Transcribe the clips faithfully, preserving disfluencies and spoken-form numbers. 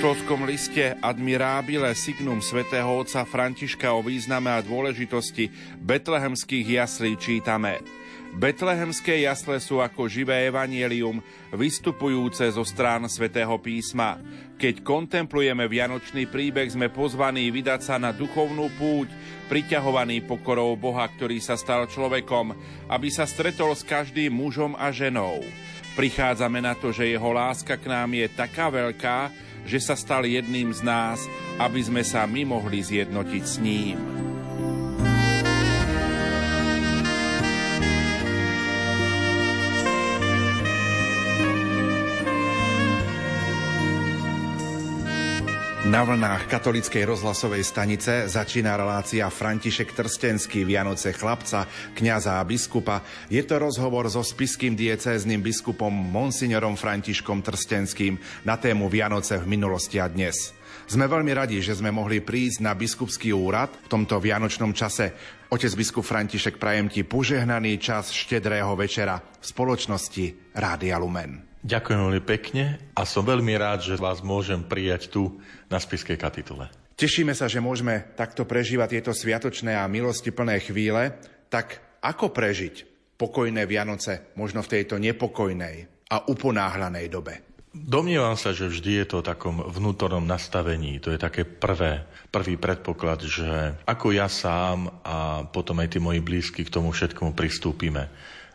apoštolskom liste Admirabile Signum svätého otca Františka o význame a dôležitosti betlehemských jaslí čítame: Betlehemské jasle sú ako živé evanjelium, vystupujúce zo strán svätého písma. Keď kontemplujeme vianočný príbeh, sme pozvaní vydať sa na duchovnú púť, priťahovaný pokorou Boha, ktorý sa stal človekom, aby sa stretol s každým mužom a ženou. Prichádzame na to, že jeho láska k nám je taká veľká, že sa stal jedným z nás, aby sme sa my mohli zjednotiť s ním. Na vlnách katolíckej rozhlasovej stanice začína relácia František Trstenský, Vianoce chlapca, kňaza a biskupa. Je to rozhovor so spišským diecézným biskupom monsignorom Františkom Trstenským na tému Vianoce v minulosti a dnes. Sme veľmi radi, že sme mohli prísť na biskupský úrad v tomto vianočnom čase. Otec biskup František, prajem ti požehnaný čas štedrého večera v spoločnosti Rádia Lumen. Ďakujem veľmi pekne a som veľmi rád, že vás môžem prijať tu na Spišskej kapitule. Tešíme sa, že môžeme takto prežívať tieto sviatočné a milostiplné chvíle. Tak ako prežiť pokojné Vianoce možno v tejto nepokojnej a uponáhlanej dobe? Domnievam sa, že vždy je to o takom vnútornom nastavení. To je také prvé, prvý predpoklad, že ako ja sám a potom aj tí moji blízky k tomu všetkomu pristúpime.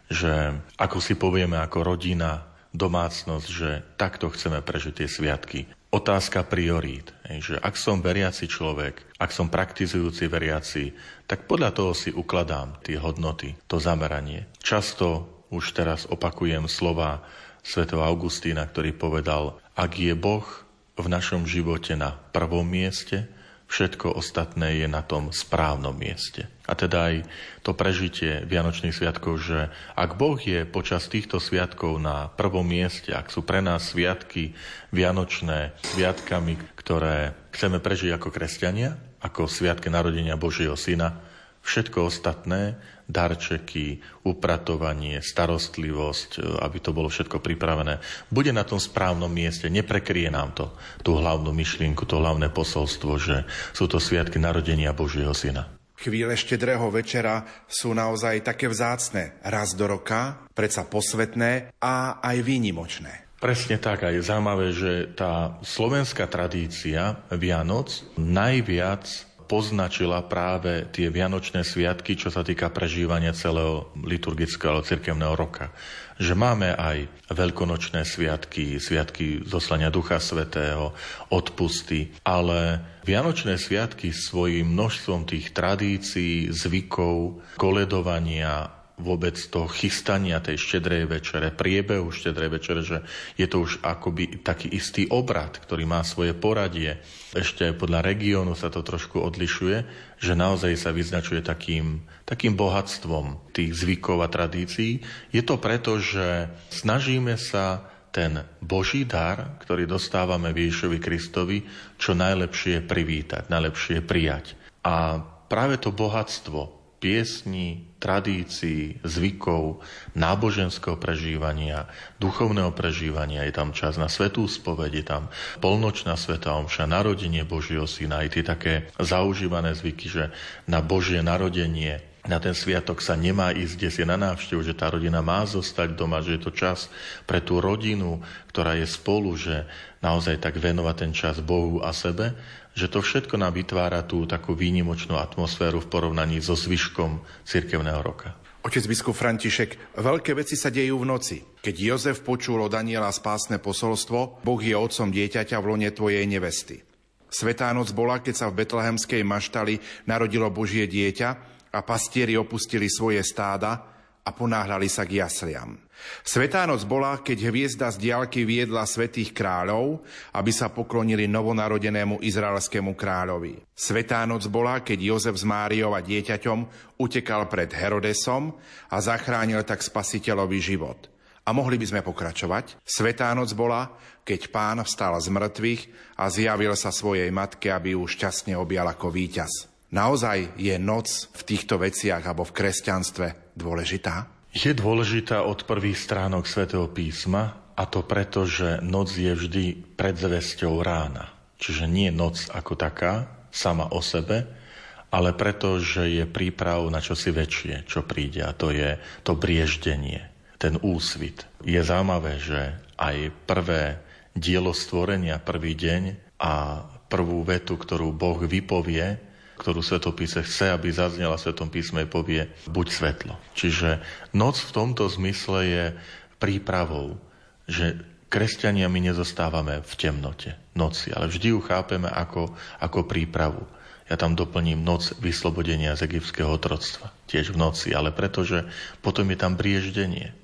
Že ako si povieme ako rodina, domácnosť, že takto chceme prežiť tie sviatky. Otázka priorít, že ak som veriaci človek, ak som praktizujúci veriaci, tak podľa toho si ukladám tie hodnoty, to zameranie. Často už teraz opakujem slova svätého Augustína, ktorý povedal: ak je Boh v našom živote na prvom mieste, všetko ostatné je na tom správnom mieste. A teda aj to prežitie Vianočných sviatkov, že ak Boh je počas týchto sviatkov na prvom mieste, ak sú pre nás sviatky Vianočné sviatkami, ktoré chceme prežiť ako kresťania, ako sviatky narodenia Božieho Syna, všetko ostatné, darčeky, upratovanie, starostlivosť, aby to bolo všetko pripravené, bude na tom správnom mieste, neprekrie nám to tú hlavnú myšlienku, to hlavné posolstvo, že sú to sviatky narodenia Božieho Syna. Chvíle štedrého večera sú naozaj také vzácne, raz do roka, predsa posvetné a aj výnimočné. Presne tak, a je zaujímavé, že tá slovenská tradícia Vianoc najviac poznačila práve tie vianočné sviatky, čo sa týka prežívania celého liturgického alebo cirkevného roka. Že máme aj veľkonočné sviatky, sviatky zoslania Ducha Svätého, odpusty, ale vianočné sviatky svojím množstvom tých tradícií, zvykov, koledovania, vôbec toho chystania tej štedrej večere, priebehu štedrej večere, že je to už akoby taký istý obrad, ktorý má svoje poradie. Ešte aj podľa regiónu sa to trošku odlišuje, že naozaj sa vyznačuje takým, takým bohatstvom tých zvykov a tradícií. Je to preto, že snažíme sa ten Boží dar, ktorý dostávame v Ježišovi Kristovi, čo najlepšie privítať, najlepšie prijať. A práve to bohatstvo piesní, tradícií, zvykov, náboženského prežívania, duchovného prežívania. Je tam čas na svätú spoveď, je tam polnočná svätá omša, narodenie Božieho Syna, aj tie také zaužívané zvyky, že na Božie narodenie, na ten sviatok sa nemá ísť, kde si na návštevu, že tá rodina má zostať doma, že je to čas pre tú rodinu, ktorá je spolu, že naozaj tak venovať ten čas Bohu a sebe, že to všetko nám vytvára tú takú výnimočnú atmosféru v porovnaní so zvyškom cirkevného roka. Otec biskup František, veľké veci sa dejú v noci. Keď Jozef počul od Aniela spásne posolstvo: Boh je otcom dieťaťa v lone tvojej nevesty. Svätá noc bola, keď sa v betlehemskej maštali narodilo Božie dieťa a pastieri opustili svoje stáda a ponáhľali sa k jasliam. Svätá noc bola, keď hviezda z diaľky viedla svätých kráľov, aby sa poklonili novonarodenému izraelskému kráľovi. Svätá noc bola, keď Jozef s Máriou a dieťaťom utekal pred Herodesom a zachránil tak spasiteľový život. A mohli by sme pokračovať. Svätá noc bola, keď Pán vstal z mŕtvych a zjavil sa svojej matke, aby ju šťastne objal ako víťaz. Naozaj je noc v týchto veciach alebo v kresťanstve dôležitá? Je dôležitá od prvých stránok svätého písma, a to preto, že noc je vždy predzvesťou rána. Čiže nie noc ako taká, sama o sebe, ale preto, že je príprav na čosi väčšie, čo príde, a to je to brieždenie, ten úsvit. Je zaujímavé, že aj prvé dielo stvorenia, prvý deň a prvú vetu, ktorú Boh vypovie, ktorú svätopísec chce, aby zaznela v Svätom písme, povie: buď svetlo. Čiže noc v tomto zmysle je prípravou, že kresťania my nezostávame v temnote noci, ale vždy ju chápeme ako, ako prípravu. Ja tam doplním noc vyslobodenia z egyptského otroctva, tiež v noci, ale pretože potom je tam brieždenie.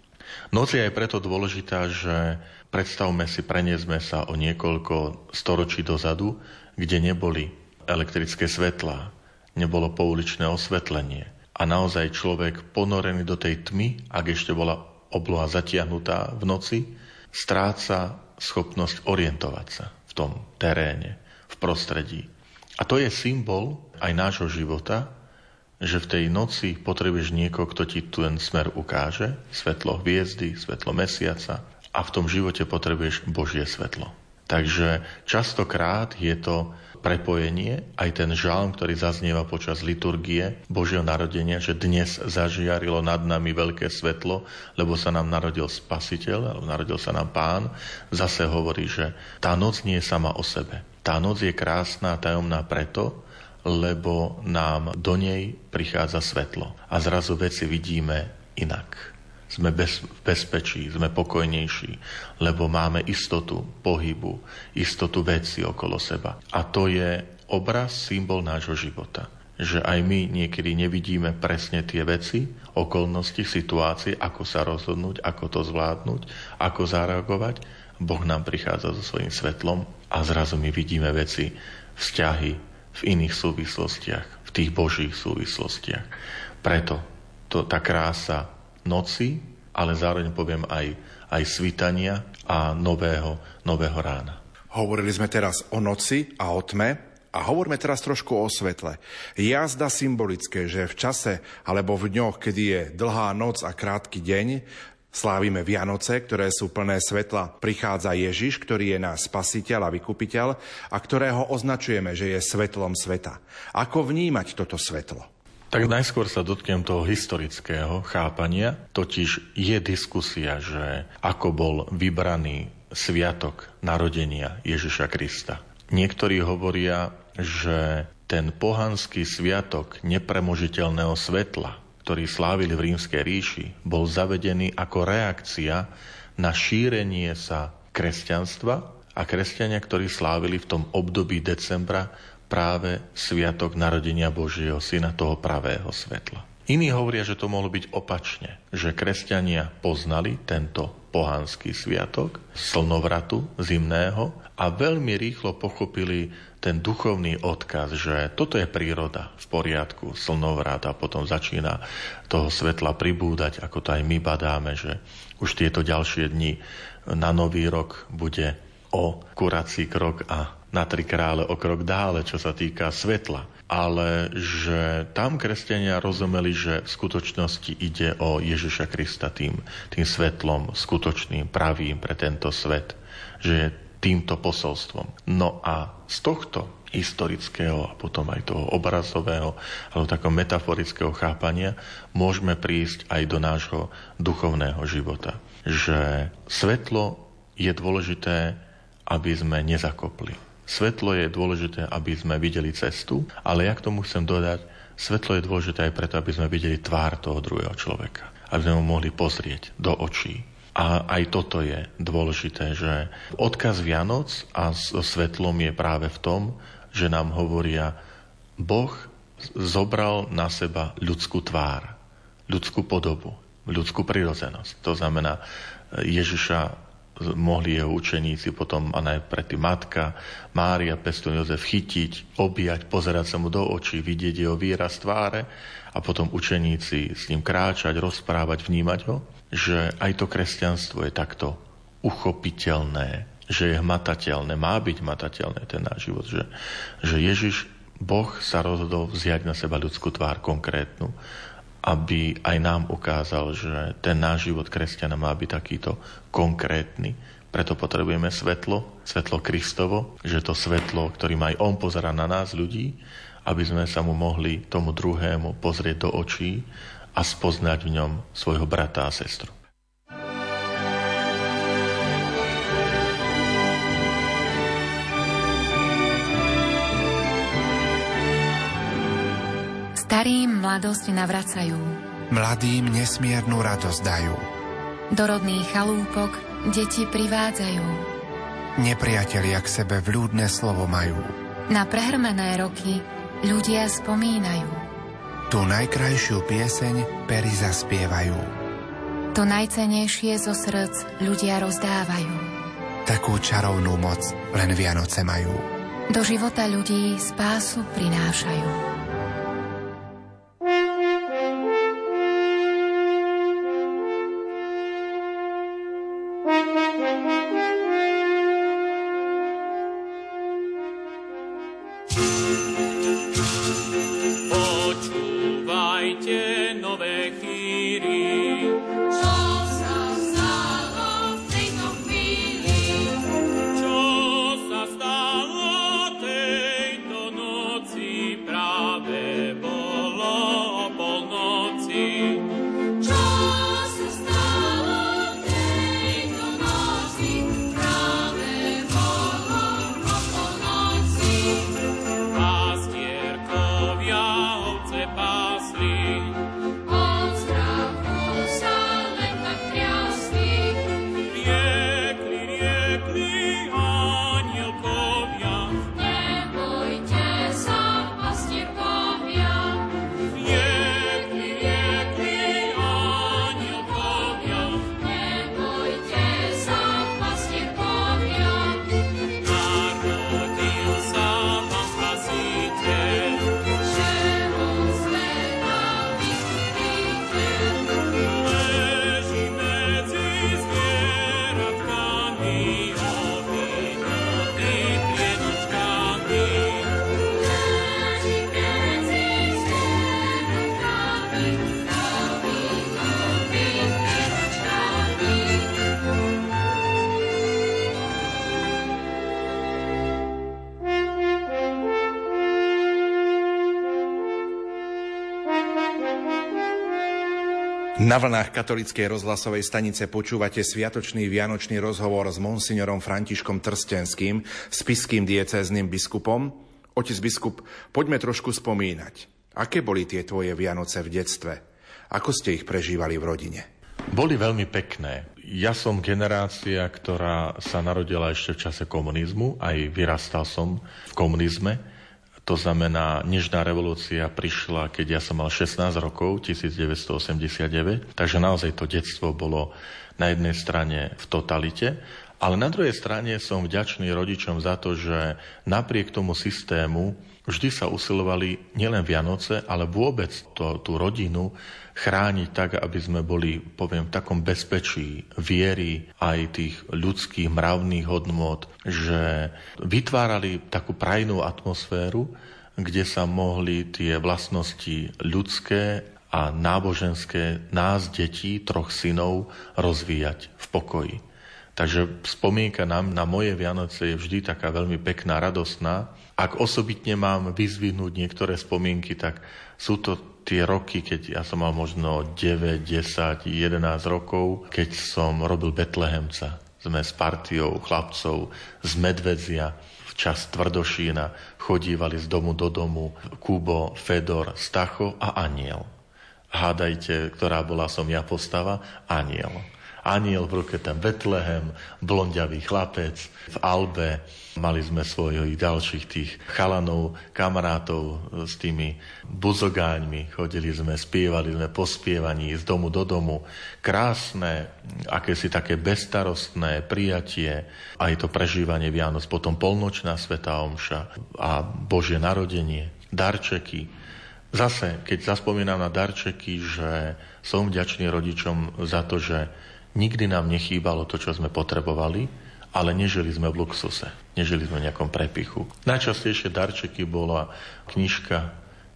Noc je aj preto dôležitá, že predstavme si, preniesme sa o niekoľko storočí dozadu, kde neboli elektrické svetlá, nebolo pouličné osvetlenie a naozaj človek ponorený do tej tmy, ak ešte bola obloha zatiahnutá v noci, stráca schopnosť orientovať sa v tom teréne, v prostredí. A to je symbol aj nášho života, že v tej noci potrebuješ niekoho, kto ti ten smer ukáže, svetlo hviezdy, svetlo mesiaca, a v tom živote potrebuješ Božie svetlo. Takže častokrát je to prepojenie, aj ten žalm, ktorý zaznieva počas liturgie Božieho narodenia, že dnes zažiarilo nad nami veľké svetlo, lebo sa nám narodil Spasiteľ, alebo narodil sa nám Pán, zase hovorí, že tá noc nie je sama o sebe. Tá noc je krásna a tajomná preto, lebo nám do nej prichádza svetlo. A zrazu veci vidíme inak. Sme bez, v bezpečí, sme pokojnejší, lebo máme istotu pohybu, istotu veci okolo seba. A to je obraz, symbol nášho života. Že aj my niekedy nevidíme presne tie veci, okolnosti, situácie, ako sa rozhodnúť, ako to zvládnuť, ako zareagovať. Boh nám prichádza so svojím svetlom a zrazu my vidíme veci, vzťahy v iných súvislostiach, v tých Božích súvislostiach. Preto to, tá krása noci, ale zároveň poviem aj, aj svitania a nového, nového rána. Hovorili sme teraz o noci a o tme a hovoríme teraz trošku o svetle. Je azda symbolické, že v čase alebo v dňoch, kedy je dlhá noc a krátky deň, slávime Vianoce, ktoré sú plné svetla. Prichádza Ježiš, ktorý je náš spasiteľ a vykupiteľ a ktorého označujeme, že je svetlom sveta. Ako vnímať toto svetlo? Tak najskôr sa dotknem toho historického chápania, totiž je diskusia, že ako bol vybraný sviatok narodenia Ježiša Krista. Niektorí hovoria, že ten pohanský sviatok nepremožiteľného svetla, ktorý slávili v Rímskej ríši, bol zavedený ako reakcia na šírenie sa kresťanstva a kresťania, ktorí slávili v tom období decembra práve sviatok narodenia Božieho Syna, toho pravého svetla. Iní hovoria, že to mohlo byť opačne, že kresťania poznali tento pohanský sviatok slnovratu zimného a veľmi rýchlo pochopili ten duchovný odkaz, že toto je príroda v poriadku, slnovrat, a potom začína toho svetla pribúdať, ako to aj my badáme, že už tieto ďalšie dni na Nový rok bude o kurací krok a na Tri krále o krok dále, čo sa týka svetla. Ale že tam kresťania rozumeli, že v skutočnosti ide o Ježiša Krista tým, tým svetlom skutočným, pravým pre tento svet, že je týmto posolstvom. No a z tohto historického a potom aj toho obrazového alebo takého metaforického chápania môžeme prísť aj do nášho duchovného života. Že svetlo je dôležité, aby sme nezakopli. Svetlo je dôležité, aby sme videli cestu, ale ja k tomu chcem dodať, svetlo je dôležité aj preto, aby sme videli tvár toho druhého človeka, aby sme mu mohli pozrieť do očí. A aj toto je dôležité, že odkaz Vianoc a so svetlom je práve v tom, že nám hovoria, Boh zobral na seba ľudskú tvár, ľudskú podobu, ľudskú prirodzenosť. To znamená, Ježiša mohli jeho učeníci potom a najprv tým matka, Mária, pestún Jozef chytiť, objať, pozerať sa mu do očí, vidieť jeho výraz tváre a potom učeníci s ním kráčať, rozprávať, vnímať ho, že aj to kresťanstvo je takto uchopiteľné, že je hmatateľné, má byť hmatateľné ten náš život, že, že Ježiš, Boh sa rozhodol vziať na seba ľudskú tvár konkrétnu, aby aj nám ukázal, že ten náš život kresťana má byť takýto konkrétny, Preto potrebujeme svetlo, svetlo Kristovo, že to svetlo, ktorým aj on pozerá na nás ľudí, aby sme sa mu mohli tomu druhému pozrieť do očí a spoznať v ňom svojho brata a sestru. Starým mladosť navracajú. Mladým nesmiernu radosť dajú. Do rodných chalúpok deti privádzajú. Nepriatelia k sebe vľúdne slovo majú. Na prehrmené roky ľudia spomínajú. Tu najkrajšiu pieseň pery zaspievajú. To najcenejšie zo srdc ľudia rozdávajú. Takú čarovnú moc len Vianoce majú. Do života ľudí spásu prinášajú. Na vlnách katolíckej rozhlasovej stanice počúvate sviatočný vianočný rozhovor s monsignorom Františkom Trstenským, spišským diecézným biskupom. Otec biskup, poďme trošku spomínať. Aké boli tie tvoje Vianoce v detstve? Ako ste ich prežívali v rodine? Boli veľmi pekné. Ja som generácia, ktorá sa narodila ešte v čase komunizmu, aj vyrastal som v komunizme. To znamená, nežná revolúcia prišla, keď ja som mal šestnásť rokov, devätnásť osemdesiatdeväť. Takže naozaj to detstvo bolo na jednej strane v totalite, ale na druhej strane som vďačný rodičom za to, že napriek tomu systému vždy sa usilovali nielen Vianoce, ale vôbec to, tú rodinu chrániť tak, aby sme boli, poviem, v takom bezpečí viery aj tých ľudských mravných hodnôt, že vytvárali takú prajnú atmosféru, kde sa mohli tie vlastnosti ľudské a náboženské nás, detí, troch synov, rozvíjať v pokoji. Takže spomienka nám na moje Vianoce je vždy taká veľmi pekná, radostná. Ak osobitne mám vyzvihnúť niektoré spomienky, tak sú to tie roky, keď ja som mal možno deväť, desať, jedenásť rokov, keď som robil Betlehemca. Sme s partiou chlapcov z Medvedzia v čas Tvrdošína, chodívali z domu do domu Kubo, Fedor, Stacho a Aniel. Hádajte, ktorá bola som ja postava? Aniel. Aniel v ruke, ten Betlehem, blondiavý chlapec v Albe. Mali sme svojich ďalších tých chalanov, kamarátov s tými buzogáňmi. Chodili sme, spievali sme po spievaní z domu do domu. Krásne, akési také bezstarostné prijatie. Aj to prežívanie Vianoc, potom polnočná svätá omša a Božie narodenie, darčeky. Zase, keď zaspomínam na darčeky, že som vďačný rodičom za to, že nikdy nám nechýbalo to, čo sme potrebovali, ale nežili sme v luxuse, nežili sme v nejakom prepichu. Najčastejšie darčeky bola knižka,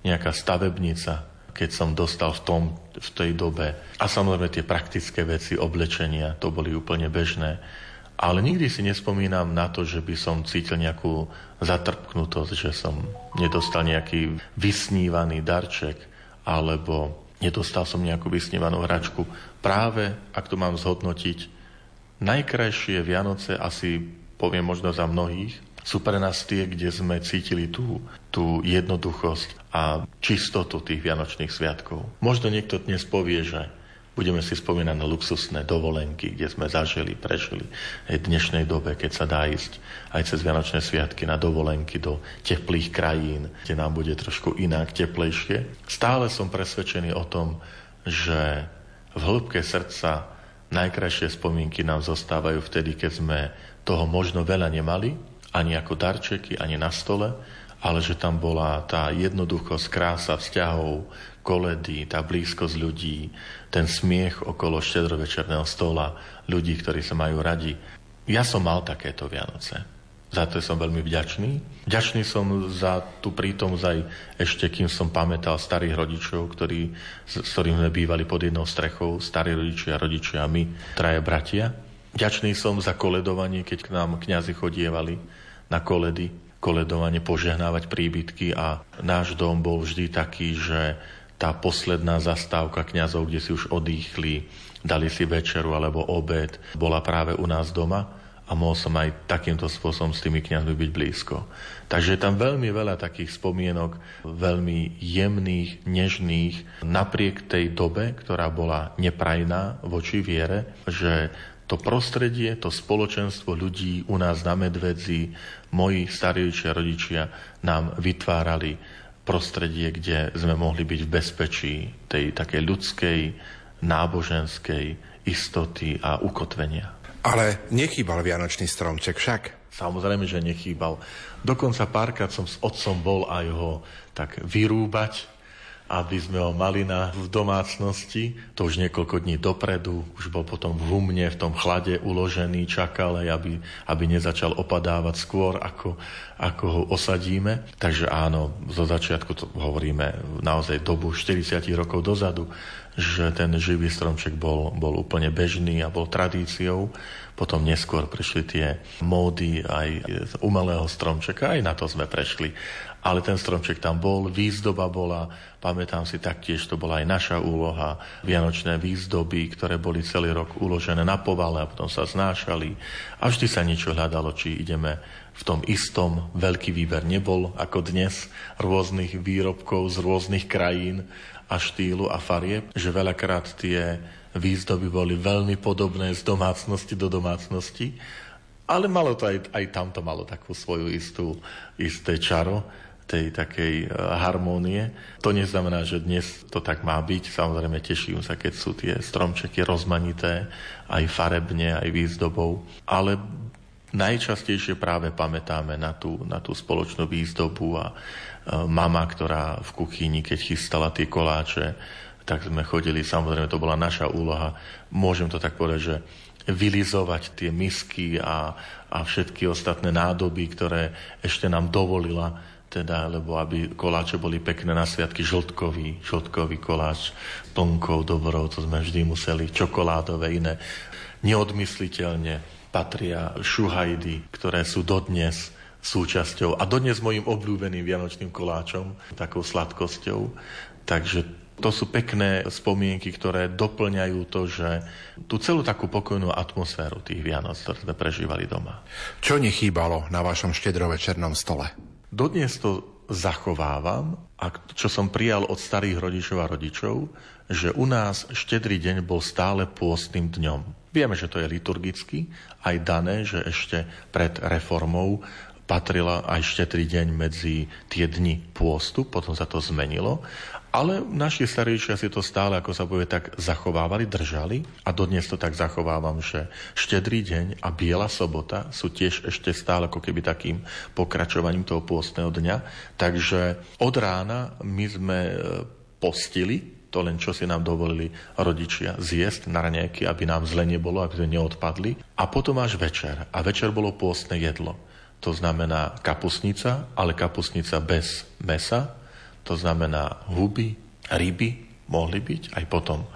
nejaká stavebnica, keď som dostal v, tom, v tej dobe. A samozrejme tie praktické veci, oblečenia, to boli úplne bežné. Ale nikdy si nespomínam na to, že by som cítil nejakú zatrpknutosť, že som nedostal nejaký vysnívaný darček, alebo nedostal som nejakú vysnívanú hračku. Práve, ak to mám zhodnotiť, najkrajšie Vianoce, asi poviem možno za mnohých, sú pre nás tie, kde sme cítili tú, tú jednoduchosť a čistotu tých Vianočných sviatkov. Možno niekto dnes povie, že budeme si spomínať na luxusné dovolenky, kde sme zažili, prežili. V dnešnej dobe, keď sa dá ísť aj cez Vianočné sviatky na dovolenky do teplých krajín, kde nám bude trošku inak, teplejšie. Stále som presvedčený o tom, že v hĺbke srdca najkrajšie spomienky nám zostávajú vtedy, keď sme toho možno veľa nemali, ani ako darčeky, ani na stole, ale že tam bola tá jednoduchosť, krása vzťahov, koledy, tá blízkosť ľudí, ten smiech okolo štedrovečerného stola, ľudí, ktorí sa majú radi. Ja som mal takéto Vianoce. Za to som veľmi vďačný. Vďačný som za tú prítomnosť aj ešte, kým som pamätal starých rodičov, ktorí, s ktorými sme bývali pod jednou strechou, starí rodičia, rodičia a my, traja bratia. Vďačný som za koledovanie, keď k nám kňazi chodievali na koledy, koledovanie, požehnávať príbytky, a náš dom bol vždy taký, že tá posledná zastávka kňazov, kde si už odýchli, dali si večeru alebo obed, bola práve u nás doma, a mohol som aj takýmto spôsobom s tými kňazmi byť blízko. Takže je tam veľmi veľa takých spomienok, veľmi jemných, nežných, napriek tej dobe, ktorá bola neprajná voči viere, že to prostredie, to spoločenstvo ľudí u nás na Medvedzi, moji starí rodičia nám vytvárali prostredie, kde sme mohli byť v bezpečí tej takej ľudskej, náboženskej istoty a ukotvenia. Ale nechýbal vianočný stromček však. Samozrejme, že nechýbal. Dokonca párkrát som s otcom bol aj ho tak vyrúbať, aby sme ho mali na, v domácnosti. To už niekoľko dní dopredu, už bol potom v humne, v tom chlade uložený, čakal, aby, aby nezačal opadávať skôr, ako, ako ho osadíme. Takže áno, zo začiatku to hovoríme naozaj dobu štyridsať rokov dozadu, že ten živý stromček bol, bol úplne bežný a bol tradíciou. Potom neskôr prišli tie módy aj z umelého stromčeka, aj na to sme prešli. Ale ten stromček tam bol, výzdoba bola, pamätám si taktiež, to bola aj naša úloha, vianočné výzdoby, ktoré boli celý rok uložené na povale a potom sa znášali. A vždy sa niečo hľadalo, či ideme v tom istom, veľký výber nebol ako dnes, rôznych výrobkov z rôznych krajín a štýlu a farieb, že veľakrát tie výzdoby boli veľmi podobné z domácnosti do domácnosti, ale malo to aj, aj tamto malo takú svoju istú, isté čaro tej takej harmónie. To neznamená, že dnes to tak má byť. Samozrejme, teším sa, keď sú tie stromčeky rozmanité, aj farebne, aj výzdobou. Ale najčastejšie práve pamätáme na tú, na tú spoločnú výzdobu a mama, ktorá v kuchyni, keď chystala tie koláče, tak sme chodili, samozrejme, to bola naša úloha. Môžem to tak povedať, že vylizovať tie misky a, a všetky ostatné nádoby, ktoré ešte nám dovolila, teda, lebo aby koláče boli pekné na sviatky, žltkový, žltkový koláč, plnkou dobrou, to sme vždy museli, čokoládové, iné. Neodmysliteľne patria šuhajdy, ktoré sú dodnes súčasťou a dodnes mojim obľúbeným vianočným koláčom, takou sladkosťou. Takže to sú pekné spomienky, ktoré doplňajú to, že tú celú takú pokojnú atmosféru tých Vianoc, ktoré sme prežívali doma. Čo nechýbalo na vašom štedrovečernom stole? Dodnes to zachovávam, a čo som prijal od starých rodičov a rodičov, že u nás štedrý deň bol stále pôstnym dňom. Vieme, že to je liturgicky aj dané, že ešte pred reformou patrila aj štedrý deň medzi tie dni pôstu, potom sa to zmenilo, ale naši starejšia si to stále, ako sa povie, tak zachovávali, držali, a dodnes to tak zachovávam, že štedrý deň a biela sobota sú tiež ešte stále ako keby takým pokračovaním toho pôstneho dňa, takže od rána my sme postili, to len čo si nám dovolili rodičia zjesť na raňajky, aby nám zle nebolo, aby sme neodpadli, a potom až večer, a večer bolo pôstne jedlo. To znamená kapusnica, ale kapusnica bez mesa. To znamená huby, ryby mohli byť. Aj potom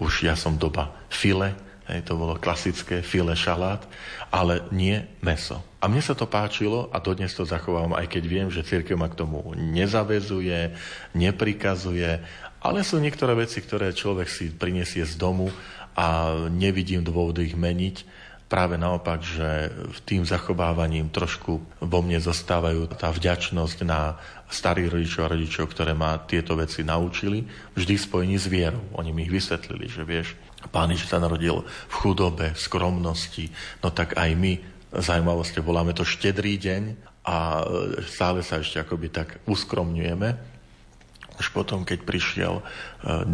už ja som doba file, Hej, to bolo klasické file šalát, ale nie mäso. A mne sa to páčilo a dodnes to zachovávam, aj keď viem, že cirkev ma k tomu nezavezuje, neprikazuje, ale sú niektoré veci, ktoré človek si prinesie z domu a nevidím dôvod ich meniť. Práve naopak, že tým zachovávaním trošku vo mne zostávajú tá vďačnosť na starých rodičov a rodičov, ktoré ma tieto veci naučili, vždy spojení s vierou. Oni mi ich vysvetlili, že vieš, Pán Ježiš sa narodil v chudobe, v skromnosti, no tak aj my, zaujímavosti, voláme to štedrý deň a stále sa ešte akoby tak uskromňujeme. Už potom, keď prišiel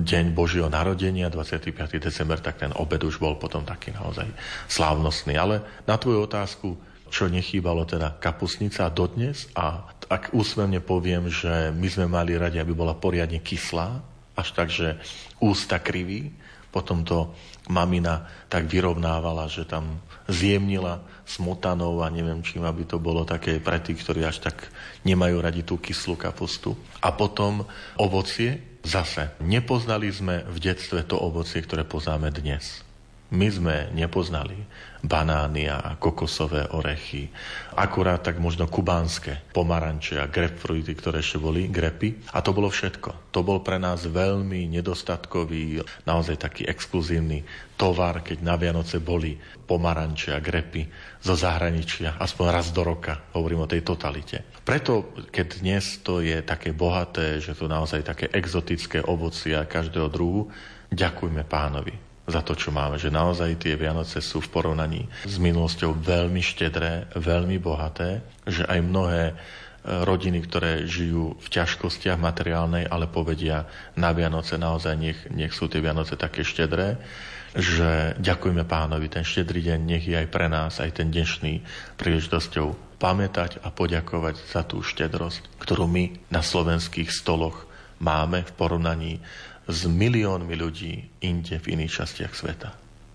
deň Božieho narodenia, dvadsiateho piateho december, tak ten obed už bol potom taký naozaj slávnostný. Ale na tvoju otázku, čo nechýbalo, teda kapusnica dodnes, a ak úsmevne poviem, že my sme mali radi, aby bola poriadne kyslá, až tak, že ústa kriví, potom to mamina tak vyrovnávala, že tam zjemnila smotanou a neviem čím, aby to bolo také pre tých, ktorí až tak nemajú radi tú kyslú kapustu. A potom ovocie zase. Nepoznali sme v detstve to ovocie, ktoré poznáme dnes. My sme nepoznali banány a kokosové orechy. Akurát tak možno kubánske pomaranče a grapefruity, ktoré ešte boli, grepy. A to bolo všetko. To bol pre nás veľmi nedostatkový, naozaj taký exkluzívny tovar, keď na Vianoce boli pomaranče a grepy zo zahraničia, aspoň raz do roka. Hovorím o tej totalite. Preto, keď dnes to je také bohaté, že to naozaj také exotické ovocie každého druhu, ďakujme Pánovi za to, čo máme, že naozaj tie Vianoce sú v porovnaní s minulosťou veľmi štedré, veľmi bohaté, že aj mnohé rodiny, ktoré žijú v ťažkostiach materiálnej, ale povedia na Vianoce naozaj, nech, nech sú tie Vianoce také štedré, že ďakujeme Pánovi, ten štedrý deň nech je aj pre nás, aj ten dnešný, príležitosťou pamätať a poďakovať za tú štedrosť, ktorú my na slovenských stoloch máme v porovnaní s miliónmi ľudí inde v iných častiach sveta.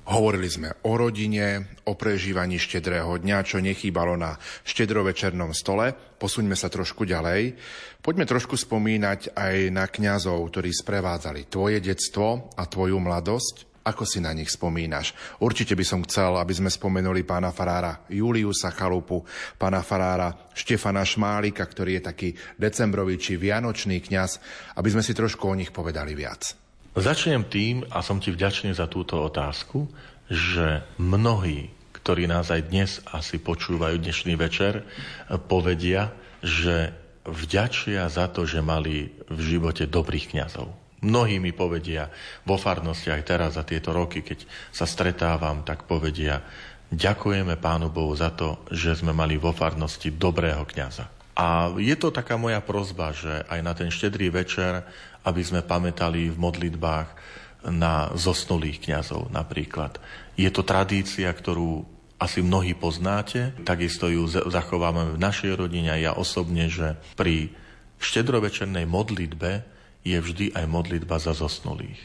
Hovorili sme o rodine, o prežívaní štedrého dňa, čo nechýbalo na štedrovečernom stole. Posuňme sa trošku ďalej. Poďme trošku spomínať aj na kňazov, ktorí sprevádzali tvoje detstvo a tvoju mladosť. Ako si na nich spomínaš? Určite by som chcel, aby sme spomenuli pána farára Juliusa Chalupu, pána farára Štefana Šmálika, ktorý je taký decembrový či vianočný kňaz, aby sme si trošku o nich povedali viac. Začnem tým, a som ti vďačný za túto otázku, že mnohí, ktorí nás aj dnes asi počúvajú dnešný večer, povedia, že vďačia za to, že mali v živote dobrých kňazov. Mnohí mi povedia vo farnosti aj teraz za tieto roky, keď sa stretávam, tak povedia, ďakujeme Pánu Bohu za to, že sme mali vo farnosti dobrého kňaza. A je to taká moja prosba, že aj na ten štedrý večer, aby sme pamätali v modlitbách na zosnulých kňazov napríklad. Je to tradícia, ktorú asi mnohí poznáte, takisto ju zachovávame v našej rodine, ja osobne, že pri štedrovečernej modlitbe je vždy aj modlitba za zosnulých.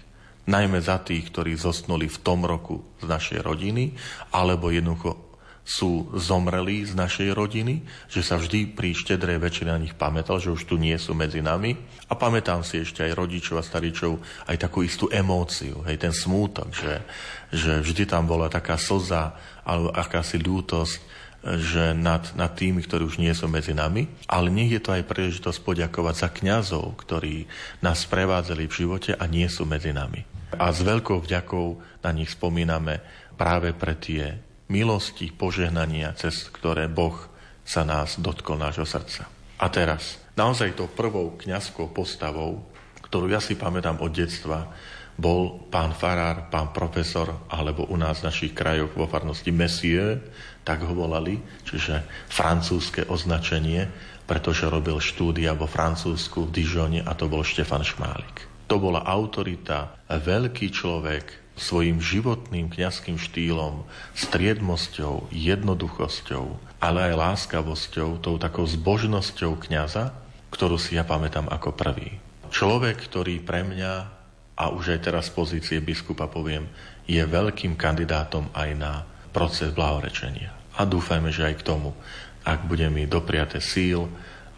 Najmä za tých, ktorí zosnuli v tom roku z našej rodiny, alebo jednoducho sú zomreli z našej rodiny, že sa vždy pri štedrej večeri na nich pamätal, že už tu nie sú medzi nami. A pamätám si ešte aj rodičov a staríčov aj takú istú emóciu, hej, ten smútok, že, že vždy tam bola taká slza alebo akási ľútosť, že nad, nad tými, ktorí už nie sú medzi nami, ale nech je to aj príležitosť poďakovať za kňazov, ktorí nás prevádzali v živote a nie sú medzi nami. A s veľkou vďakou na nich spomíname práve pre tie milosti, požehnania, cez ktoré Boh sa nás dotkol nášho srdca. A teraz, naozaj tou prvou kňazskou postavou, ktorú ja si pamätám od detstva, bol pán farár, pán profesor, alebo u nás v našich krajoch vo farnosti Monsieur, tak ho volali, čiže francúzske označenie, pretože robil štúdia vo Francúzsku v Dijone a to bol Štefan Šmálik. To bola autorita, veľký človek, svojim životným kňazským štýlom, striedmosťou, jednoduchosťou, ale aj láskavosťou, tou takou zbožnosťou kňaza, ktorú si ja pamätám ako prvý. Človek, ktorý pre mňa, a už aj teraz z pozície biskupa poviem, je veľkým kandidátom aj na proces blahorečenia. A dúfajme, že aj k tomu, ak bude mi dopriate síl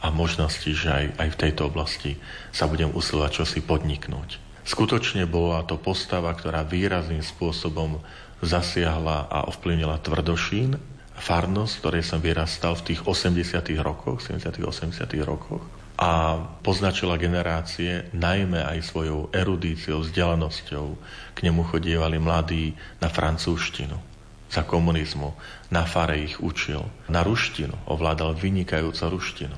a možnosti, že aj, aj v tejto oblasti sa budem usilovať čosi podniknúť. Skutočne bola to postava, ktorá výrazným spôsobom zasiahla a ovplyvnila Tvrdošín, farnosť, ktorej som vyrastal v tých osemdesiatych rokoch, sedemdesiatych osemdesiatych rokoch, a poznačila generácie najmä aj svojou erudíciou, vzdelanosťou. K nemu chodievali mladí na francúzštinu za komunizmu, na fare ich učil, na ruštinu, ovládal vynikajúco ruštinu.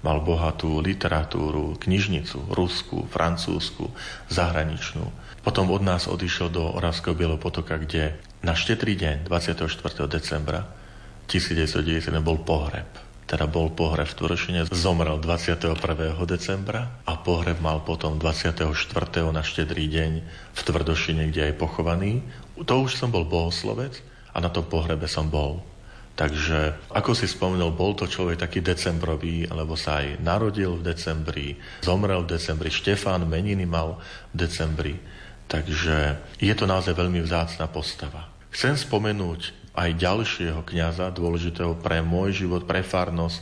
Mal bohatú literatúru, knižnicu, ruskú, francúzsku, zahraničnú. Potom od nás odišiel do Oravského Bielého Potoka, kde na štedrý deň, dvadsiateho štvrtého decembra tisícdeväťstodeväťdesiatjeden bol pohreb. Teda bol pohreb v Tvrdošine, zomrel dvadsiateho prvého decembra a pohreb mal potom dvadsiateho štvrtého na štedrý deň v Tvrdošine, kde je pochovaný. To už som bol bohoslovec a na tom pohrebe som bol. Takže, ako si spomenul, bol to človek taký decembrový, lebo sa aj narodil v decembri, zomrel v decembri, Štefán meniny mal v decembri. Takže je to naozaj veľmi vzácna postava. Chcem spomenúť aj ďalšieho kňaza, dôležitého pre môj život, pre farnosť,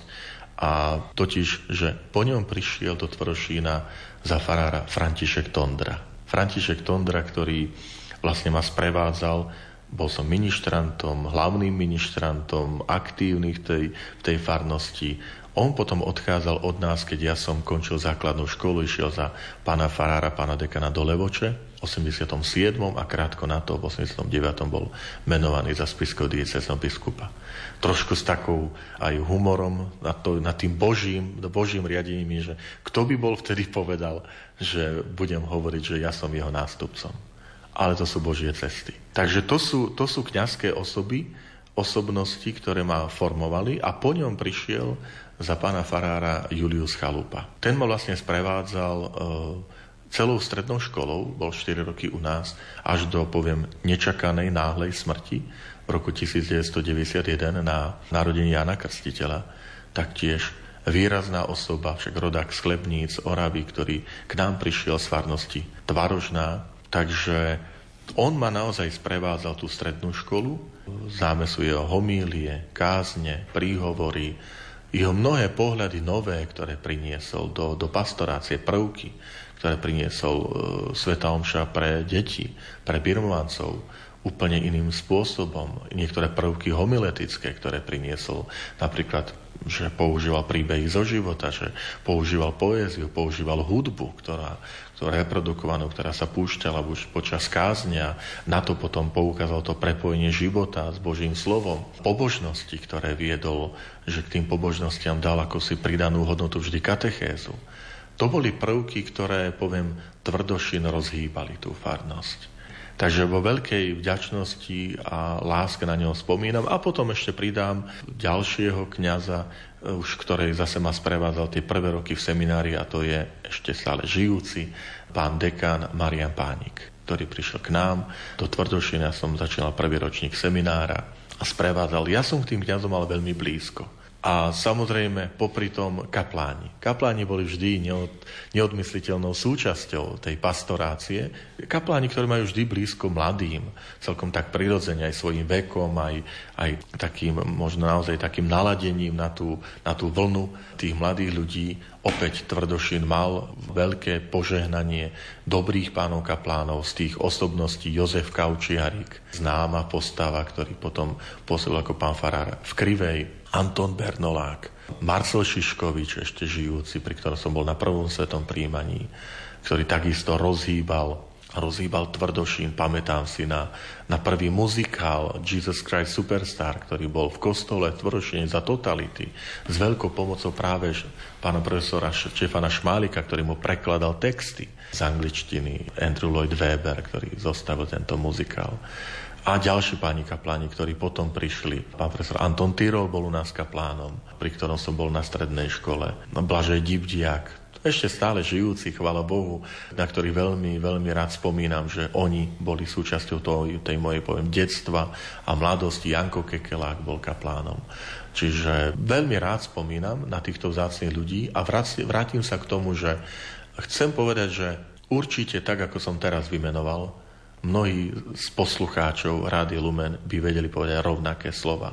a totiž, že po ňom prišiel do Tvrdošína za farára František Tondra. František Tondra, ktorý vlastne ma sprevádzal. Bol som ministrantom, hlavným ministrantom, aktívny v tej, v tej farnosti. On potom odchádzal od nás, keď ja som končil základnú školu, išiel za pána farára, pána dekana do Levoče v osemdesiatom siedmom a krátko na to v osemdesiatom deviatom bol menovaný za spišského diecézneho biskupa. Trošku s takou aj humorom nad, to, nad tým božím, božím riadením, že kto by bol vtedy povedal, že budem hovoriť, že ja som jeho nástupcom. Ale to sú Božie cesty. Takže to sú, to sú kňazské osoby, osobnosti, ktoré ma formovali, a po ňom prišiel za pána farára Julius Chalupa. Ten ma vlastne sprevádzal e, celou strednou školou, bol štyri roky u nás, až do, poviem, nečakanej náhlej smrti v roku devätnásťstodeväťdesiatjeden na narodení Jána Krstiteľa. Taktiež výrazná osoba, však rodák z Chlebníc, Oravy, ktorý k nám prišiel z farnosti Tvarožná. Takže on ma naozaj sprevádzal tú strednú školu. Známe sú jeho homílie, kázne, príhovory, jeho mnohé pohľady nové, ktoré priniesol do, do pastorácie, prvky, ktoré priniesol e, Svätá omša pre deti, pre birmovancov úplne iným spôsobom. Niektoré prvky homiletické, ktoré priniesol, napríklad, že používal príbehy zo života, že používal poéziu, používal hudbu, ktorá ktorá reprodukovanú, ktorá sa púšťala už počas káznia. Na to potom poukázal to prepojenie života s Božím slovom. Pobožnosti, ktoré viedol, že k tým pobožnostiam dal ako si pridanú hodnotu vždy katechézu. To boli prvky, ktoré, poviem, Tvrdošín rozhýbali tú farnosť. Takže vo veľkej vďačnosti a láske na neho spomínam. A potom ešte pridám ďalšieho kňaza, už ktorej zase ma sprevádzal tie prvé roky v seminári, a to je ešte stále žijúci pán dekan Marian Pánik, ktorý prišiel k nám do Tvrdošina. Ja som začínal prvý ročník seminára a sprevádzal. Ja som k tým kňazom mal veľmi blízko. A samozrejme, popri tom kapláni. Kapláni boli vždy neod, neodmysliteľnou súčasťou tej pastorácie. Kapláni, ktorí majú vždy blízko mladým, celkom tak prirodzene aj svojím vekom, aj, aj takým, možno naozaj takým naladením na tú, na tú vlnu tých mladých ľudí. Opäť Tvrdošín mal veľké požehnanie dobrých pánov kaplánov z tých osobností. Jozef Kaučiarík, známa postava, ktorý potom pôsobil ako pán farár v Krivej, Anton Bernolák, Marcel Šiškovič, ešte žijúci, pri ktorom som bol na prvom svetom príjmaní, ktorý takisto rozhýbal, rozhýbal Tvrdošín. Pamätám si na, na prvý muzikál Jesus Christ Superstar, ktorý bol v kostole Tvrdošine za totality, s veľkou pomocou práve pána profesora Štefana Šmálika, ktorý mu prekladal texty z angličtiny, Andrew Lloyd Webber, ktorý zostavil tento muzikál. A ďalší páni kapláni, ktorí potom prišli. Pán profesor Anton Tyrol bol u nás kaplánom, pri ktorom som bol na strednej škole. Blažej Dibdiak, ešte stále žijúci, chvála Bohu, na ktorých veľmi, veľmi rád spomínam, že oni boli súčasťou toho, tej mojej, poviem, detstva a mladosti. Janko Kekelák bol kaplánom. Čiže veľmi rád spomínam na týchto vzácnych ľudí a vrátim sa k tomu, že chcem povedať, že určite tak, ako som teraz vymenoval, mnohí z poslucháčov Rádia Lumen by vedeli povedať rovnaké slova.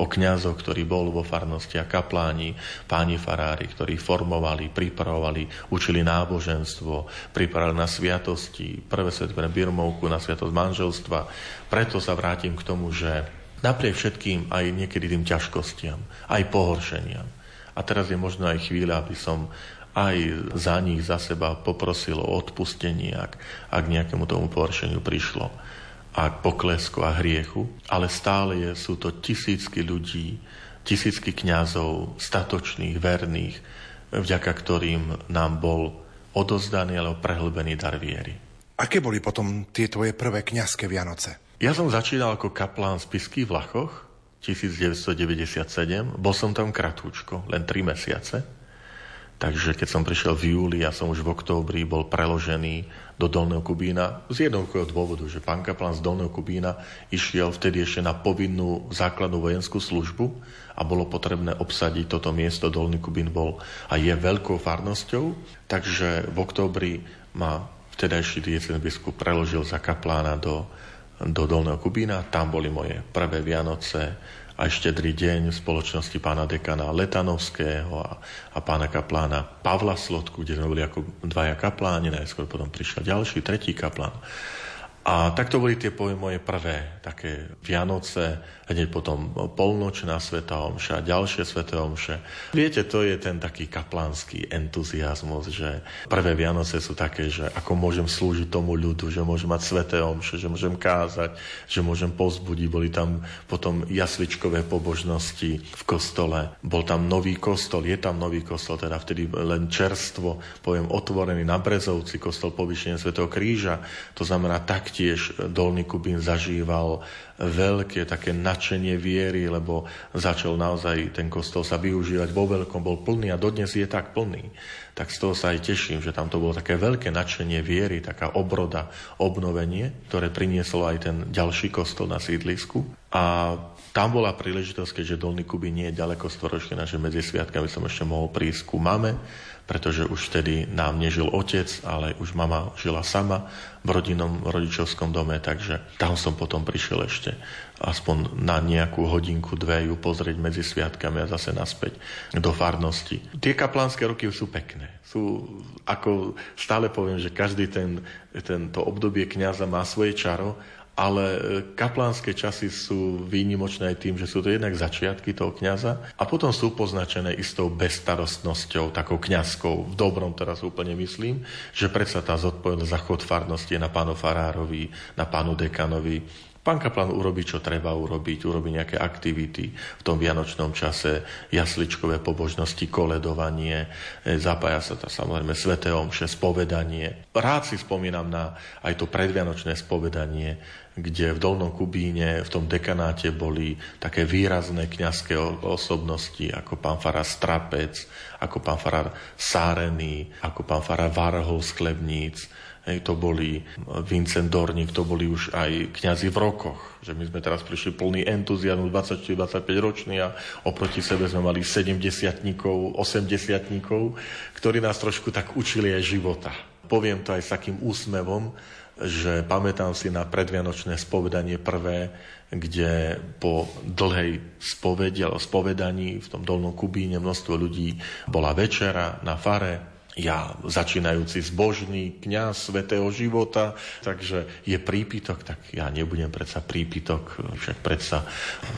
o kňazoch, ktorý bol vo farnosti, a kapláni, páni farári, ktorí formovali, pripravovali, učili náboženstvo, pripravovali na sviatosti, prvé svetové birmovku, na sviatosť manželstva. Preto sa vrátim k tomu, že napriek všetkým aj niekedy tým ťažkostiam, aj pohoršeniam. A teraz je možno aj chvíľa, aby som aj za nich, za seba poprosil o odpustenie, ak, ak nejakému tomu pohoršeniu prišlo, a k poklesku a hriechu, ale stále je, sú to tisícky ľudí, tisícky kňazov, statočných, verných, vďaka ktorým nám bol odozdaný, ale prehlbený dar viery. Aké boli potom tie tvoje prvé kňazské Vianoce? Ja som začínal ako kaplán v Spišských Vlachoch devätnásť deväťdesiatsedem. Bol som tam kratúčko, len tri mesiace. Takže keď som prišiel v júli, ja som už v októbri bol preložený do Dolného Kubína z jednoduchého dôvodu, že pán kaplán z Dolného Kubína išiel vtedy ešte na povinnú základnú vojenskú službu a bolo potrebné obsadiť toto miesto. Dolný Kubín bol a je veľkou farnosťou, takže v októbri ma vtedajší diecézny biskup preložil za kaplána do, do Dolného Kubína. Tam boli moje prvé Vianoce a Štedrý deň v spoločnosti pána dekana Letanovského a, a pána kaplána Pavla Slodku, kde sme boli ako dvaja kapláni, najskôr potom prišiel ďalší, tretí kaplán. A tak to boli tie moje prvé také Vianoce, hneď potom polnočná svätá omša, ďalšie sväté omše. Viete, to je ten taký kaplánsky entuziasmus, že prvé Vianoce sú také, že ako môžem slúžiť tomu ľudu, že môžem mať sväté omše, že môžem kázať, že môžem povzbudiť. Boli tam potom jasličkové pobožnosti v kostole, bol tam nový kostol, je tam nový kostol, teda vtedy len čerstvo, poviem, otvorený na Brezovci, kostol Povýšenia svätého Kríža, to znamená tak tiež Dolný Kubín zažíval veľké také nadšenie viery, lebo začal naozaj ten kostol sa využívať vo veľkom, bol plný a dodnes je tak plný. Tak z toho sa aj teším, že tam to bolo také veľké nadšenie viery, taká obroda, obnovenie, ktoré prinieslo aj ten ďalší kostol na sídlisku. A tam bola príležitosť, keďže Dolný Kubín nie je ďaleko z Tvrdošína, že medzi sviatkami som ešte mohol prísť ku mame, pretože už vtedy nám nežil otec, ale už mama žila sama v rodinnom rodičovskom dome, takže tam som potom prišiel ešte aspoň na nejakú hodinku, dve ju pozrieť medzi sviatkami a zase naspäť do farnosti. Tie kaplánske roky sú pekné. Sú, ako stále poviem, že každý ten, tento obdobie kňaza má svoje čaro, ale kaplánske časy sú výnimočné aj tým, že sú to jednak začiatky toho kňaza a potom sú poznačené istou bezstarostnosťou, takou kňazskou, v dobrom teraz úplne myslím, že predsa tá zodpovednosť za chod farnosti na pánu farárovi, na pánu dekanovi. Pán kaplán urobí, čo treba urobiť, urobí nejaké aktivity v tom vianočnom čase, jasličkové pobožnosti, koledovanie, zapája sa tá samozrejme sväté omše, spovedanie. Rád si spomínam na aj to predvianočné spovedanie, kde v Dolnom Kubíne, v tom dekanáte boli také výrazné kňazské osobnosti, ako pán farár Strapec, ako pán farár Sárený, ako pán farár Varhov z Klebníc, to boli Vincent Dorník, to boli už aj kňazi v rokoch. Že my sme teraz prišli plný entuziazmu, dvadsaťštyri dvadsaťpäť roční a oproti sebe sme mali sedemdesiatnikov, osemdesiatnikov, ktorí nás trošku tak učili aj života. Poviem to aj s takým úsmevom, že pamätám si na predvianočné spovedanie prvé, kde po dlhej spovedi, alebo spovedaní v tom Dolnom Kubíne množstvo ľudí bola večera na fare. Ja začínajúci zbožný kňaz svätého života, takže je prípitok, tak ja nebudem predsa prípitok, však predsa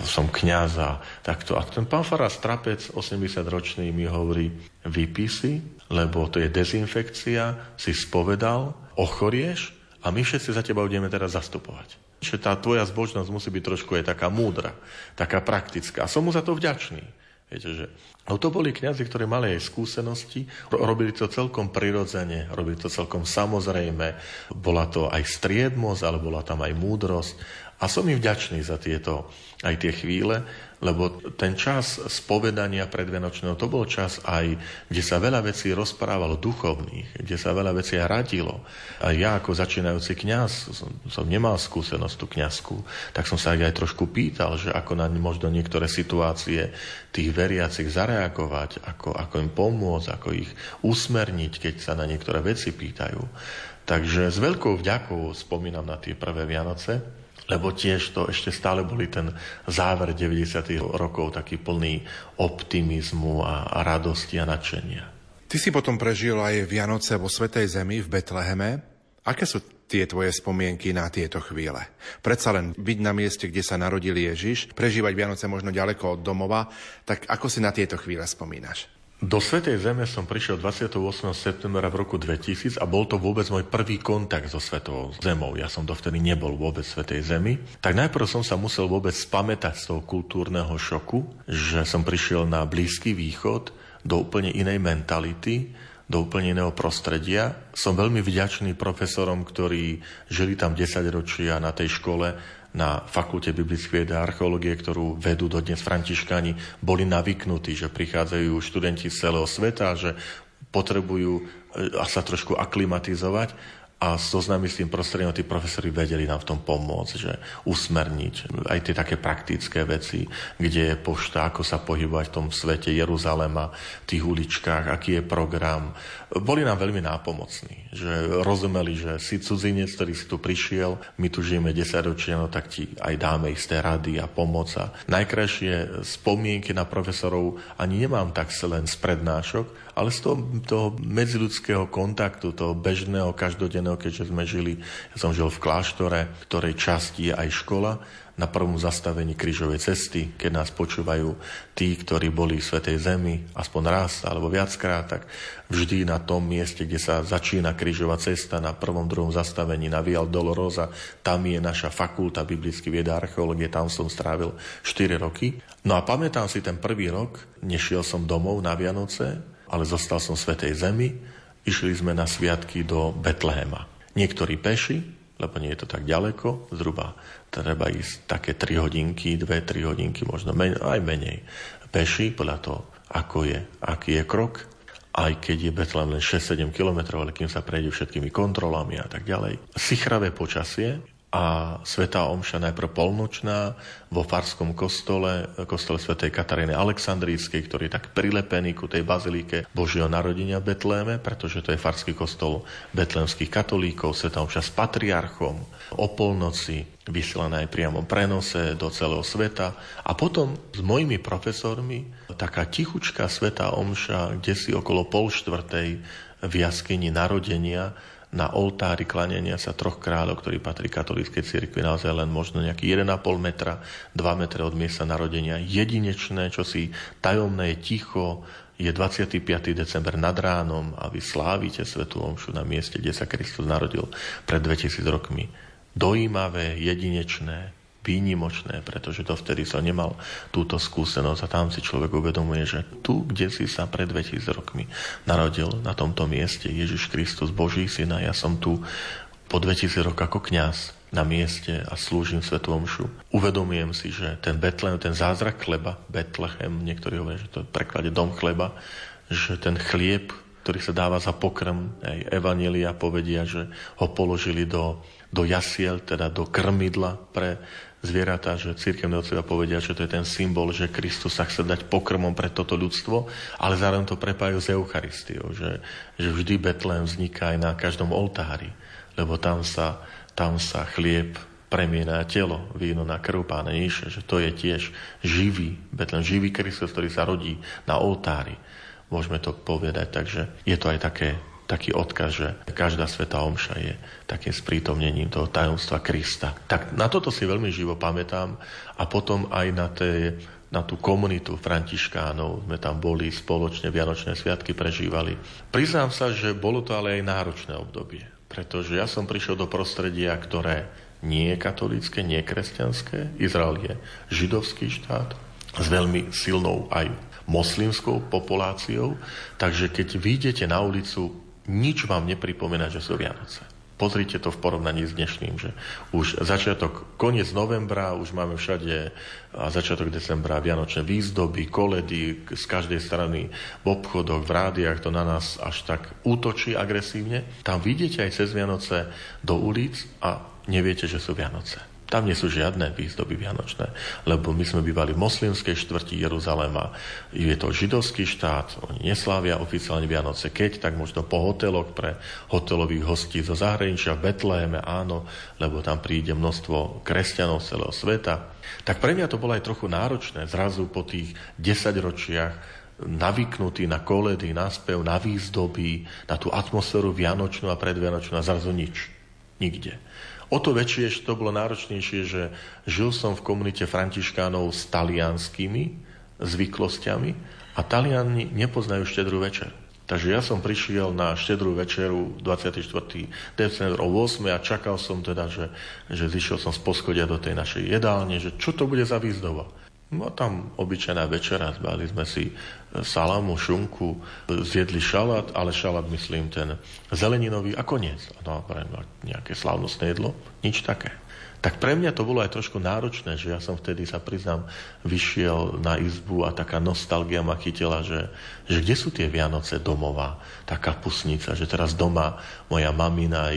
som kňaz a takto. A ten pán farár Strapec, osemdesiatročný, mi hovorí, vypísi, lebo to je dezinfekcia, si spovedal, ochorieš a my všetci za teba budeme teraz zastupovať. Čiže tá tvoja zbožnosť musí byť trošku aj taká múdra, taká praktická. A som mu za to vďačný. Viete, že... No to boli kňazi, ktorí mali aj skúsenosti, robili to celkom prirodzene, robili to celkom samozrejme, bola to aj striedmosť, ale bola tam aj múdrosť a som im vďačný za tieto aj tie chvíle, lebo ten čas spovedania predvianočného, to bol čas aj, kde sa veľa vecí rozprávalo duchovných, kde sa veľa vecí radilo. A ja ako začínajúci kňaz som, som nemal skúsenosť tú kňazku, tak som sa aj trošku pýtal, že ako na možno niektoré situácie tých veriacich zareagovali, reagovať, ako, ako im pomôcť, ako ich usmerniť, keď sa na niektoré veci pýtajú. Takže s veľkou vďakou spomínam na tie prvé Vianoce, lebo tiež to ešte stále boli ten záver deväťdesiatych rokov taký plný optimizmu a radosti a nadšenia. Ty si potom prežil aj Vianoce vo Svätej Zemi v Betleheme. Aké sú tie tvoje spomienky na tieto chvíle? Predsa len byť na mieste, kde sa narodil Ježiš, prežívať Vianoce možno ďaleko od domova, tak ako si na tieto chvíle spomínaš? Do Svätej Zeme som prišiel dvadsiateho ôsmeho septembra v roku dvetisíc a bol to vôbec môj prvý kontakt so Svätou Zemou. Ja som dovtedy nebol vôbec v Svätej Zemi. Tak najprv som sa musel vôbec spamätať z toho kultúrneho šoku, že som prišiel na Blízky východ do úplne inej mentality, do úplne iného prostredia. Som veľmi vďačný profesorom, ktorí žili tam desaťročia na tej škole, na Fakulte biblických vied a archeológie, ktorú vedú dodnes františkáni, boli naviknutí, že prichádzajú študenti z celého sveta, že potrebujú sa trošku aklimatizovať. A zoznami s tým prostredím, tí profesori vedeli nám v tom pomôcť, že usmerniť aj tie také praktické veci, kde je pošta, ako sa pohybovať v tom svete Jeruzalema, v tých uličkách, aký je program. Boli nám veľmi nápomocní, že rozumeli, že si cudzinec, ktorý si tu prišiel, my tu žijeme desaťročia, no tak ti aj dáme isté rady a pomoc. A najkrajšie spomienky na profesorov ani nemám tak len z prednášok, ale z toho, toho medziľudského kontaktu, toho bežného, každodenného, keďže sme žili, ja som žil v kláštore, ktorej časti je aj škola, na prvom zastavení krížovej cesty, keď nás počúvajú tí, ktorí boli v Svätej Zemi, aspoň raz alebo viackrát, tak vždy na tom mieste, kde sa začína krížová cesta, na prvom, druhom zastavení na Via Dolorosa, tam je naša fakulta biblických vied a archeológie, tam som strávil štyri roky. No a pamätám si ten prvý rok, nešiel som domov na Vianoce, ale zostal som v Svätej Zemi, išli sme na sviatky do Betlehema. Niektorí peši, lebo nie je to tak ďaleko, zhruba treba ísť také tri hodinky, dve tri hodinky, možno men- aj menej peši, podľa toho, ako je, aký je krok, aj keď je Betlehem len šesť sedem kilometrov, ale kým sa prejde všetkými kontrolami a tak ďalej. Sichravé počasie a svätá omša najprv polnočná vo farskom kostole, kostole svätej Kataríny Alexandrijskej, ktorý je tak prilepený ku tej bazilíke Božieho narodenia v Betléme, pretože to je farský kostol betlémskych katolíkov, svätá omša s patriarchom o polnoci, vysielaná aj priamo prenose do celého sveta. A potom s mojimi profesormi taká tichučká svätá omša, kde si okolo pol štvrtej v jaskyni narodenia na oltári klanenia sa troch kráľov, ktorí patrí katolíckej cirkvi, naozaj len možno nejaký jeden a pol metra, dva metre od miesta narodenia. Jedinečné, čo si tajomné, je ticho, je dvadsiateho piateho december nad ránom a vy slávite svätú omšu na mieste, kde sa Kristus narodil pred dvetisíc rokmi. Dojímavé, jedinečné, výnimočné, pretože to vtedy som nemal túto skúsenosť a tam si človek uvedomuje, že tu, kde si sa pred dvetisíc rokmi narodil na tomto mieste Ježiš Kristus, Boží Syn, a ja som tu po dvetisíc rokov ako kňaz na mieste a slúžim svätú omšu. Uvedomujem si, že ten Betlehem, ten zázrak chleba, Betlehem, niektorí hovoria, že to je v preklade dom chleba, že ten chlieb, ktorý sa dáva za pokrm, aj evanjelia povedia, že ho položili do, do jasiel, teda do krmidla pre zvieratá, že cirkevné otcovia povedia, že to je ten symbol, že Kristus sa chce dať pokrmom pre toto ľudstvo, ale zároveň to prepájajú s Eucharistiou, že, že vždy Betlém vzniká aj na každom oltári, lebo tam sa, tam sa chlieb premiená telo, víno na krv Pána Ježiša, že to je tiež živý Betlém, živý Kristus, ktorý sa rodí na oltári. Môžeme to povedať, takže je to aj také taký odkaz, že každá svätá omša je takým sprítomnením toho tajomstva Krista. Tak na toto si veľmi živo pamätám a potom aj na, té, na tú komunitu františkánov. Sme tam boli spoločne, vianočné sviatky prežívali. Priznám sa, že bolo to ale aj náročné obdobie, pretože ja som prišiel do prostredia, ktoré nie je katolícke, nie je kresťanské. Izrael je židovský štát s veľmi silnou aj moslimskou populáciou, takže keď vyjdete na ulicu, nič vám nepripomína, že sú Vianoce. Pozrite to v porovnaní s dnešným, že už začiatok, koniec novembra, už máme všade a začiatok decembra vianočné výzdoby, koledy, z každej strany v obchodoch, v rádiách, to na nás až tak útočí agresívne. Tam vidíte aj cez Vianoce do ulic a neviete, že sú Vianoce. Tam nie sú žiadne výzdoby vianočné, lebo my sme bývali v moslimskej štvrti Jeruzalema. Je to židovský štát, oni neslávia oficiálne Vianoce, keď tak možno po hoteloch pre hotelových hostí zo zahraničia v Betléme, áno, lebo tam príde množstvo kresťanov z celého sveta. Tak pre mňa to bolo aj trochu náročné, zrazu po tých desaťročiach navyknutý na koledy, na spev, na výzdoby, na tú atmosféru vianočnú a predvianočnú a zrazu nič. Nikde. O to väčšie, že to bolo náročnejšie, že žil som v komunite františkánov s talianskými zvyklostiami a Taliani nepoznajú štedrú večer. Takže ja som prišiel na štedrú večeru dvadsiateho štvrtého decembra o ôsmej a čakal som teda, že, že zišiel som z poschodia do tej našej jedálne, že čo to bude za výzdova. No tam obyčajná večera, zbali sme si salamu, šunku, zjedli šalát, ale šalát myslím ten zeleninový a koniec. No pre nejaké slávnostné jedlo, nič také. Tak pre mňa to bolo aj trošku náročné, že ja som vtedy sa priznám, vyšiel na izbu a taká nostalgia ma chytila, že, že kde sú tie Vianoce domová, tá kapusnica, že teraz doma moja mamina,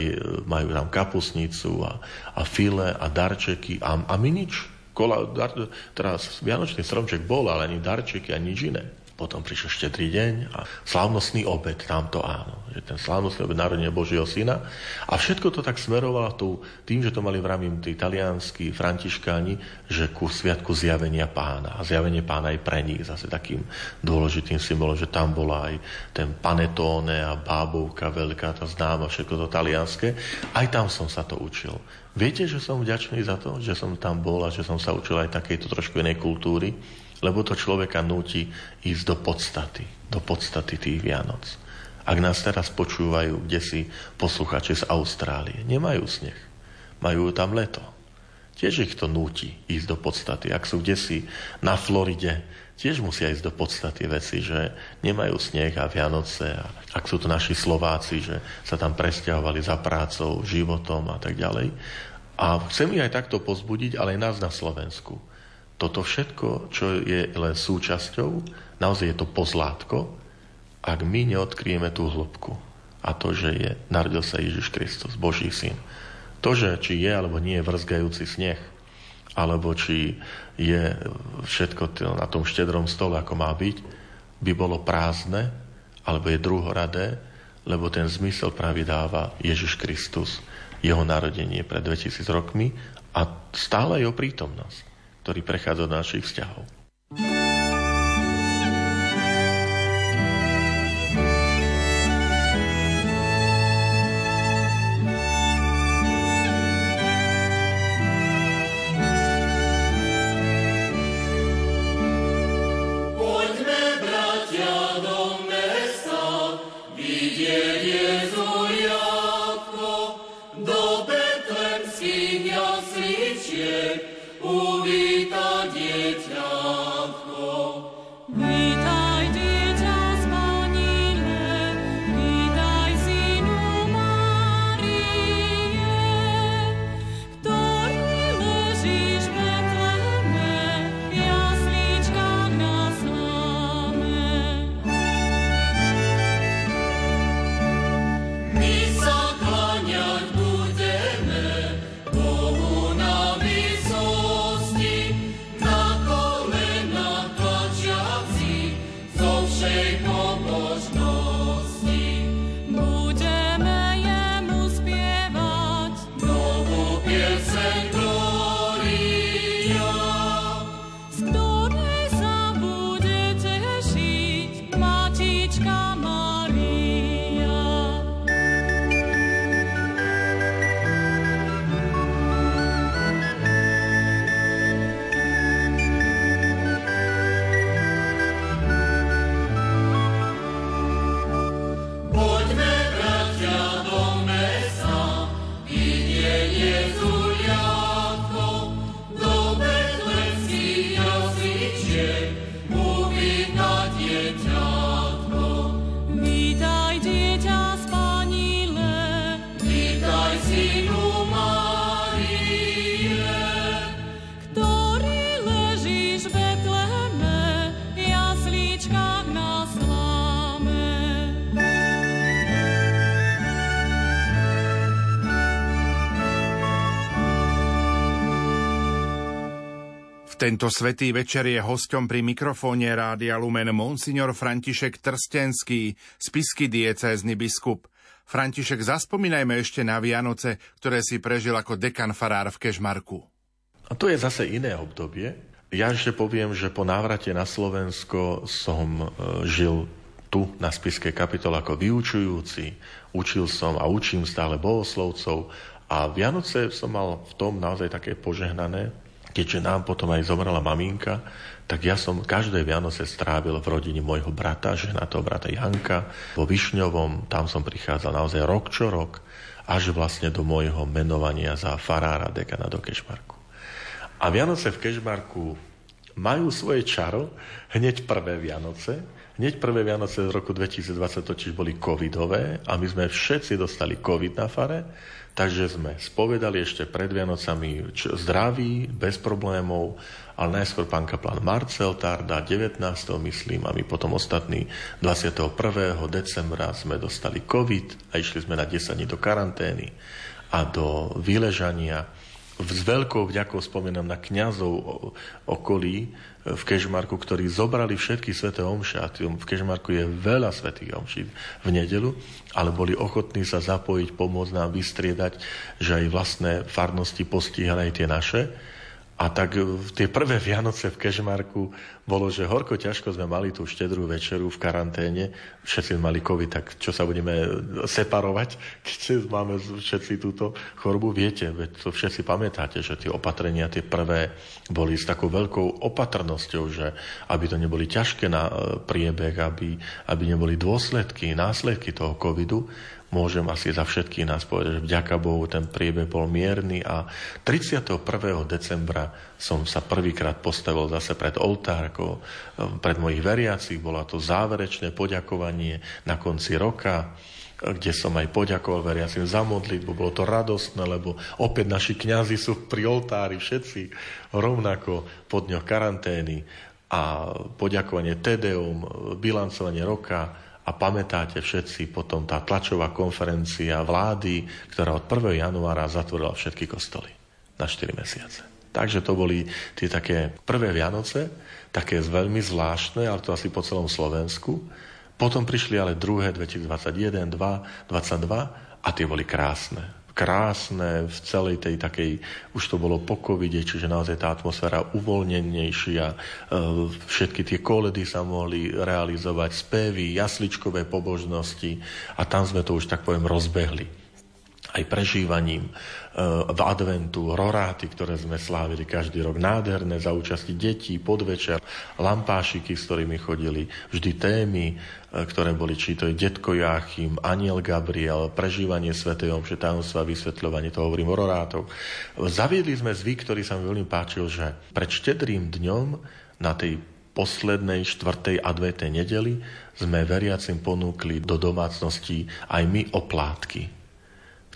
majú tam kapusnicu a, a file a darčeky a, a my nič. Kola, dar, teraz vianočný stromček bol, ale ani darčeky, ani nič iné. Potom prišiel štedrý deň a slávnostný obed, tam to áno, že ten slávnostný obed narodenia Božieho syna. A všetko to tak smerovalo tú, tým, že to mali v rámci tí talianskí františkáni, že ku sviatku zjavenia pána. A zjavenie pána je pre nich zase takým dôležitým symbolom, že tam bola aj ten panetóne a bábovka veľká, tá známa, všetko to talianské. Aj tam som sa to učil. Viete, že som vďačný za to, že som tam bol a že som sa učil aj takejto trošku inej kultúry, lebo to človeka núti ísť do podstaty, do podstaty tých Vianoc. Ak nás teraz počúvajú kdesi posluchači z Austrálie, nemajú sneh, majú tam leto. Tiež ich to núti ísť do podstaty. Ak sú kdesi na Floride, tiež musia ísť do podstaty veci, že nemajú sneh a Vianoce. A ak sú to naši Slováci, že sa tam presťahovali za prácou, životom a tak ďalej. A chcem ich aj takto pozbudiť, ale aj nás na Slovensku. Toto všetko, čo je len súčasťou, naozaj je to pozlátko, ak my neodkryjeme tú hĺbku. A to, že je, narodil sa Ježiš Kristus, Boží syn. To, že či je alebo nie je vrzgajúci sneh, alebo či je všetko na tom štedrom stole, ako má byť, by bolo prázdne, alebo je druhoradé, lebo ten zmysel práve dáva Ježiš Kristus, jeho narodenie pred dvetisíc rokmi a stále jeho prítomnosť, ktorý prechádza do našich vzťahov. Uvita dieťa. Tento svätý večer je hosťom pri mikrofóne Rádia Lumen monsignor František Trstenský, spišský diecézny biskup. František, zaspomínajme ešte na Vianoce, ktoré si prežil ako dekan farár v Kežmarku. A to je zase iné obdobie. Ja ešte poviem, že po návrate na Slovensko som žil tu na Spišskej kapitole ako vyučujúci. Učil som a učím stále bohoslovcov. A Vianoce som mal v tom naozaj také požehnané, keďže nám potom aj zomrela maminka, tak ja som každé Vianoce strávil v rodine môjho brata, ženatého brata Janka, vo Višňovom, tam som prichádzal naozaj rok čo rok, až vlastne do môjho menovania za farára dekana do Kežmarku. A Vianoce v Kežmarku majú svoje čaro, hneď prvé Vianoce, hneď prvé Vianoce z roku dvetisícdvadsať totiž boli covidové a my sme všetci dostali covid na fare. Takže sme spovedali ešte pred Vianocami zdraví, bez problémov, ale najskôr pán kaplán Marcel Tarda, devätnásteho myslím, a my potom ostatní dvadsiateho prvého decembra sme dostali COVID a išli sme na desať dní do karantény a do vyležania. S veľkou vďakou spomínam na kňazov okolí v Kežmarku, ktorí zobrali všetky sväté omše. V Kežmarku je veľa svätých omší v nedeľu, ale boli ochotní sa zapojiť, pomôcť nám vystriedať, že aj vlastné farnosti postihali aj tie naše. A tak tie prvé Vianoce v Kežmarku bolo, že horko ťažko sme mali tú štedrú večeru v karanténe. Všetci mali covid, tak čo sa budeme separovať, keď máme všetci túto chorobu? Viete, to všetci pamätáte, že tie opatrenia, tie prvé, boli s takou veľkou opatrnosťou, že aby to neboli ťažké na priebeh, aby, aby neboli dôsledky, následky toho covidu. Môžem asi za všetkých nás povedať, že vďaka Bohu ten priebeh bol mierny a tridsiateho prvého decembra som sa prvýkrát postavil zase pred oltár, ako pred mojich veriacich. Bola to záverečné poďakovanie na konci roka, kde som aj poďakoval veriacim za modlitbu. Bolo to radostné, lebo opäť naši kňazi sú pri oltári všetci rovnako po dňoch karantény a poďakovanie Te Deum, bilancovanie roka. A pamätáte všetci potom tá tlačová konferencia vlády, ktorá od prvého januára zatvorila všetky kostoly na štyri mesiace. Takže to boli tie také prvé Vianoce, také veľmi zvláštne, ale to asi po celom Slovensku. Potom prišli ale druhé, dvetisícdvadsaťjeden, dvetisícdvadsaťdva a tie boli krásne. Krásne v celej tej takej, už to bolo po covide, čiže naozaj tá atmosféra uvoľnenejšia, všetky tie koledy sa mohli realizovať, spevy, jasličkové pobožnosti a tam sme to už tak poviem rozbehli. Aj prežívaním v adventu, roráty, ktoré sme slávili každý rok, nádherné za účasti detí, podvečer, lampášiky, s ktorými chodili, vždy témy, ktoré boli, či to je detko Jáchym, Aniel Gabriel, prežívanie svätej omše, tajomstva, vysvetľovanie, to hovorím o rorátoch. Zaviedli sme zvyk, ktorý sa mi veľmi páčil, že pred štedrým dňom na tej poslednej štvrtej adventnej nedeli sme veriacim ponúkli do domácnosti aj my oplátky,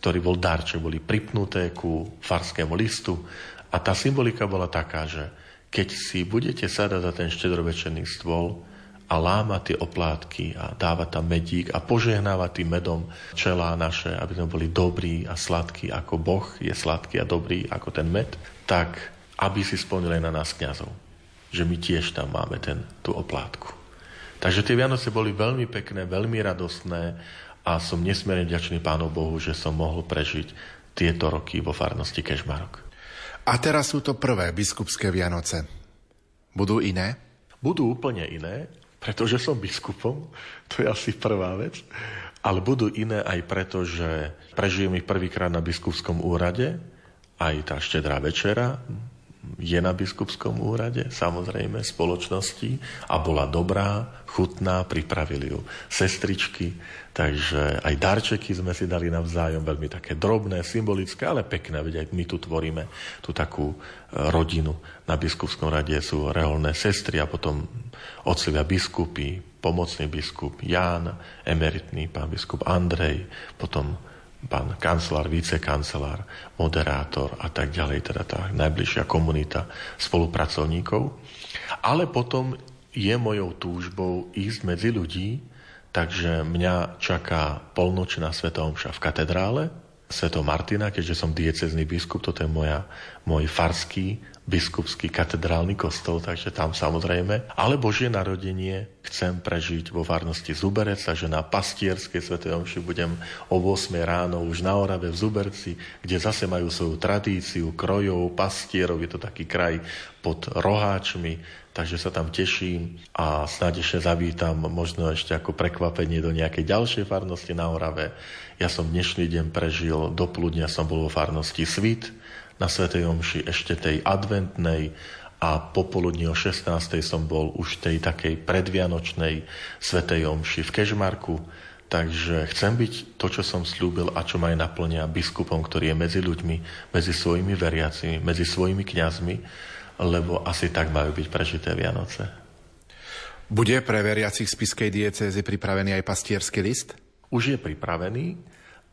ktorý bol darček, boli pripnuté ku farskému listu. A tá symbolika bola taká, že keď si budete sadať za ten štedrovečerný stôl a lámať tie oplátky a dávať tam medík a požehnávať tým medom čelá naše, aby sme boli dobrí a sladkí, ako Boh je sladký a dobrý ako ten med, tak aby si spomínali na nás kňazov, že my tiež tam máme ten, tú oplátku. Takže tie Vianoce boli veľmi pekné, veľmi radostné, a som nesmierne vďačný Pánu Bohu, že som mohol prežiť tieto roky vo farnosti Kežmarok. A teraz sú to prvé biskupské Vianoce. Budú iné? Budú úplne iné, pretože som biskupom, to je asi prvá vec, ale budú iné aj preto, že prežijem ich prvýkrát na biskupskom úrade, aj tá štedrá večera je na biskupskom úrade, samozrejme, spoločnosti a bola dobrá, chutná, pripravili ju sestričky, takže aj darčeky sme si dali navzájom, veľmi také drobné, symbolické, ale pekné, veď aj my tu tvoríme tú takú rodinu. Na biskupskom rade sú reholné sestry a potom otcovia biskupy, pomocný biskup Ján, emeritný pán biskup Andrej, potom pán kancelár, vicekancelár, moderátor a tak ďalej, teda tá najbližšia komunita spolupracovníkov. Ale potom je mojou túžbou ísť medzi ľudí, takže mňa čaká polnočná svätá omša v katedrále Svätého Martina, keďže som diecézny biskup, toto je moja, môj farský biskupský katedrálny kostol, takže tam samozrejme. Ale Božie narodenie chcem prežiť vo farnosti Zuberec, takže na pastierskej svätej omši budem o ôsmej ráno už na Orave v Zuberci, kde zase majú svoju tradíciu krojov, pastierov, je to taký kraj pod Roháčmi, takže sa tam teším a snáď ešte zavítam možno ešte ako prekvapenie do nejakej ďalšej farnosti na Orave. Ja som dnešný deň prežil, do poludnia som bol vo farnosti Svit na svätej omši ešte tej adventnej a popoludní o šestnástej som bol už tej takej predvianočnej svätej omši v Kežmarku. Takže chcem byť to, čo som slúbil a čo ma aj naplňa, biskupom, ktorý je medzi ľuďmi, medzi svojimi veriacimi, medzi svojimi kňazmi, lebo asi tak majú byť prežité Vianoce. Bude pre veriacich spišskej diecézy pripravený aj pastiersky list? Už je pripravený,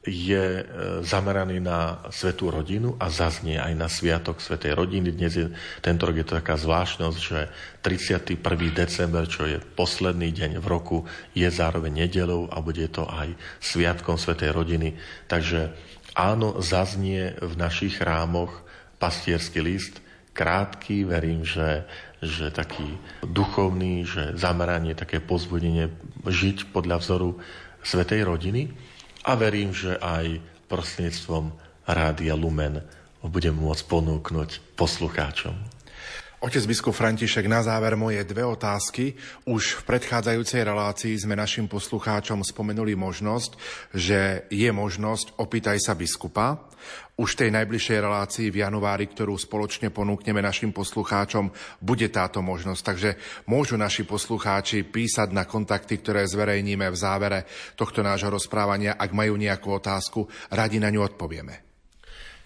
je zameraný na svätú rodinu a zaznie aj na sviatok svätej rodiny. Dnes je, tento rok je to taká zvláštnosť, že tridsiateho prvého december, čo je posledný deň v roku, je zároveň nedeľou a bude to aj sviatkom svätej rodiny. Takže áno, zaznie v našich chrámoch pastiersky list, krátky, verím, že, že taký duchovný, že zameranie, také pozbudenie žiť podľa vzoru svätej rodiny, a verím, že aj prostredníctvom Rádia Lumen budem môcť ponúknuť poslucháčom. Otec biskup František, na záver moje dve otázky. Už v predchádzajúcej relácii sme našim poslucháčom spomenuli možnosť, že je možnosť opýtaj sa biskupa. Už v tej najbližšej relácii v januári, ktorú spoločne ponúkneme našim poslucháčom, bude táto možnosť. Takže môžu naši poslucháči písať na kontakty, ktoré zverejníme v závere tohto nášho rozprávania. Ak majú nejakú otázku, radi na ňu odpovieme.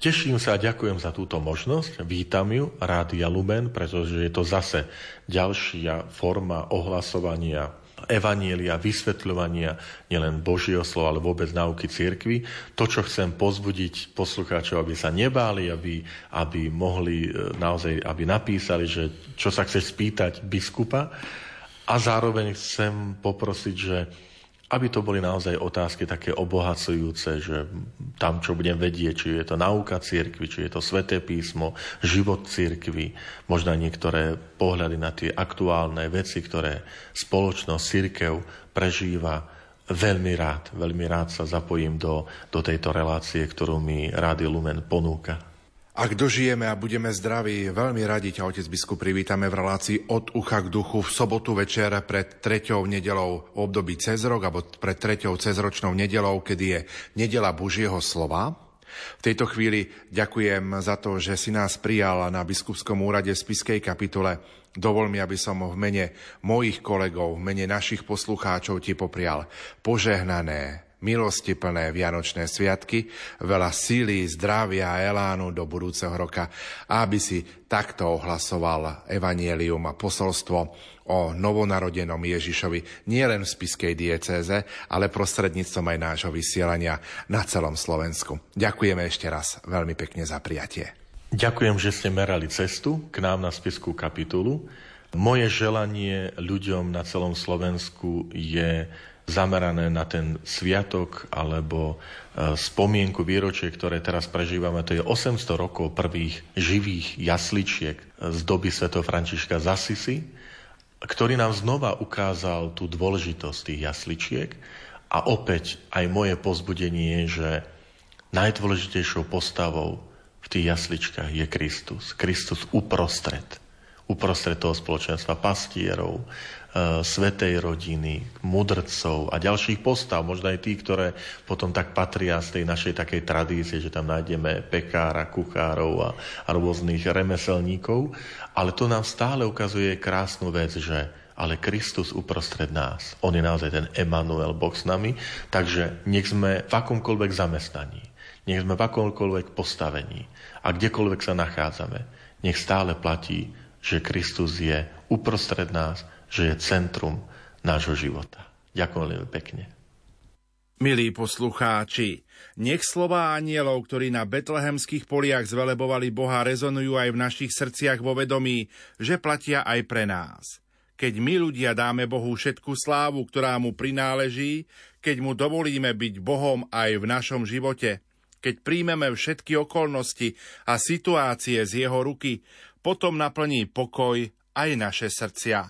Teším sa a ďakujem za túto možnosť. Vítam ju, Rádia Lumen, pretože je to zase ďalšia forma ohlasovania evanjelia, vysvetľovania nielen Božieho slova, ale vôbec náuky cirkvi. To, čo chcem pozbudiť poslucháčov, aby sa nebáli, aby, aby mohli naozaj, aby napísali, že čo sa chceš spýtať biskupa. A zároveň chcem poprosiť, že aby to boli naozaj otázky také obohacujúce, že tam, čo budem vedieť, či je to náuka cirkvi, či je to sväté písmo, život cirkvi, možno niektoré pohľady na tie aktuálne veci, ktoré spoločnosť, cirkev prežíva. Veľmi rád, veľmi rád sa zapojím do, do tejto relácie, ktorú mi Rádio Lumen ponúka. Ak dožijeme a budeme zdraví, veľmi radi ťa, otec biskup, privítame v relácii Od ucha k duchu v sobotu večer pred treťou nedelou v období cez rok, alebo pred treťou cezročnou nedelou, kedy je nedeľa Božieho slova. V tejto chvíli ďakujem za to, že si nás prijal na biskupskom úrade v Spišskej kapitule. Dovol mi, aby som v mene mojich kolegov, v mene našich poslucháčov ti poprial požehnané, milostiplné vianočné sviatky, veľa síly, zdravia a elánu do budúceho roka, aby si takto ohlasoval evanjelium a posolstvo o novonarodenom Ježišovi nielen v spišskej diecéze, ale prostredníctvom aj nášho vysielania na celom Slovensku. Ďakujeme ešte raz veľmi pekne za prijatie. Ďakujem, že ste merali cestu k nám na Spišskú kapitulu. Moje želanie ľuďom na celom Slovensku je zamerané na ten sviatok alebo spomienku výročie, ktoré teraz prežívame. To je osemsto rokov prvých živých jasličiek z doby svätého Františka z Asisi, ktorý nám znova ukázal tú dôležitosť tých jasličiek. A opäť aj moje povzbudenie je, že najdôležitejšou postavou v tých jasličkách je Kristus. Kristus uprostred. Uprostred toho spoločenstva pastierov, svätej rodiny, mudrcov a ďalších postav, možno aj tých, ktoré potom tak patria z tej našej takej tradície, že tam nájdeme pekára, kuchárov a, a rôznych remeselníkov, ale to nám stále ukazuje krásnu vec, že ale Kristus uprostred nás, on je naozaj ten Emanuel, Boh s nami, takže nech sme v akomkoľvek zamestnaní, nech sme v akomkoľvek postavení a kdekoľvek sa nachádzame, nech stále platí, že Kristus je uprostred nás, že je centrum nášho života. Ďakujem veľmi pekne. Milí poslucháči, nech slová anielov, ktorí na betlehemských poliach zvelebovali Boha, rezonujú aj v našich srdciach vo vedomí, že platia aj pre nás. Keď my ľudia dáme Bohu všetku slávu, ktorá mu prináleží, keď mu dovolíme byť Bohom aj v našom živote, keď príjmeme všetky okolnosti a situácie z jeho ruky, potom naplní pokoj aj naše srdcia.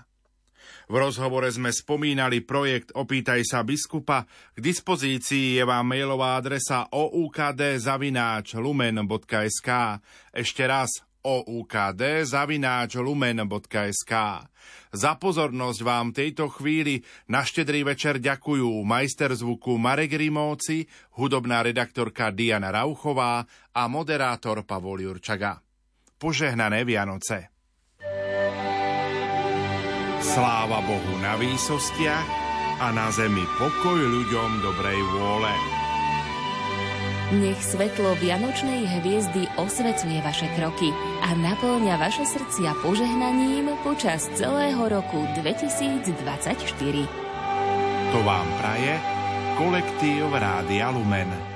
V rozhovore sme spomínali projekt Opýtaj sa biskupa. K dispozícii je vám mailová adresa o u k d zavináč lumen bodka es ká. Ešte raz o u k d zavináč lumen bodka es ká. Za pozornosť vám tejto chvíli na Štedrý večer ďakujú majster zvuku Marek Rimóci, hudobná redaktorka Diana Rauchová a moderátor Pavol Jurčaga. Požehnané Vianoce. Sláva Bohu na výsostiach a na zemi pokoj ľuďom dobrej vôle. Nech svetlo vianočnej hviezdy osvecuje vaše kroky a napĺňa vaše srdcia požehnaním počas celého roku dvetisícdvadsaťštyri. To vám praje kolektív Rádia Lumen.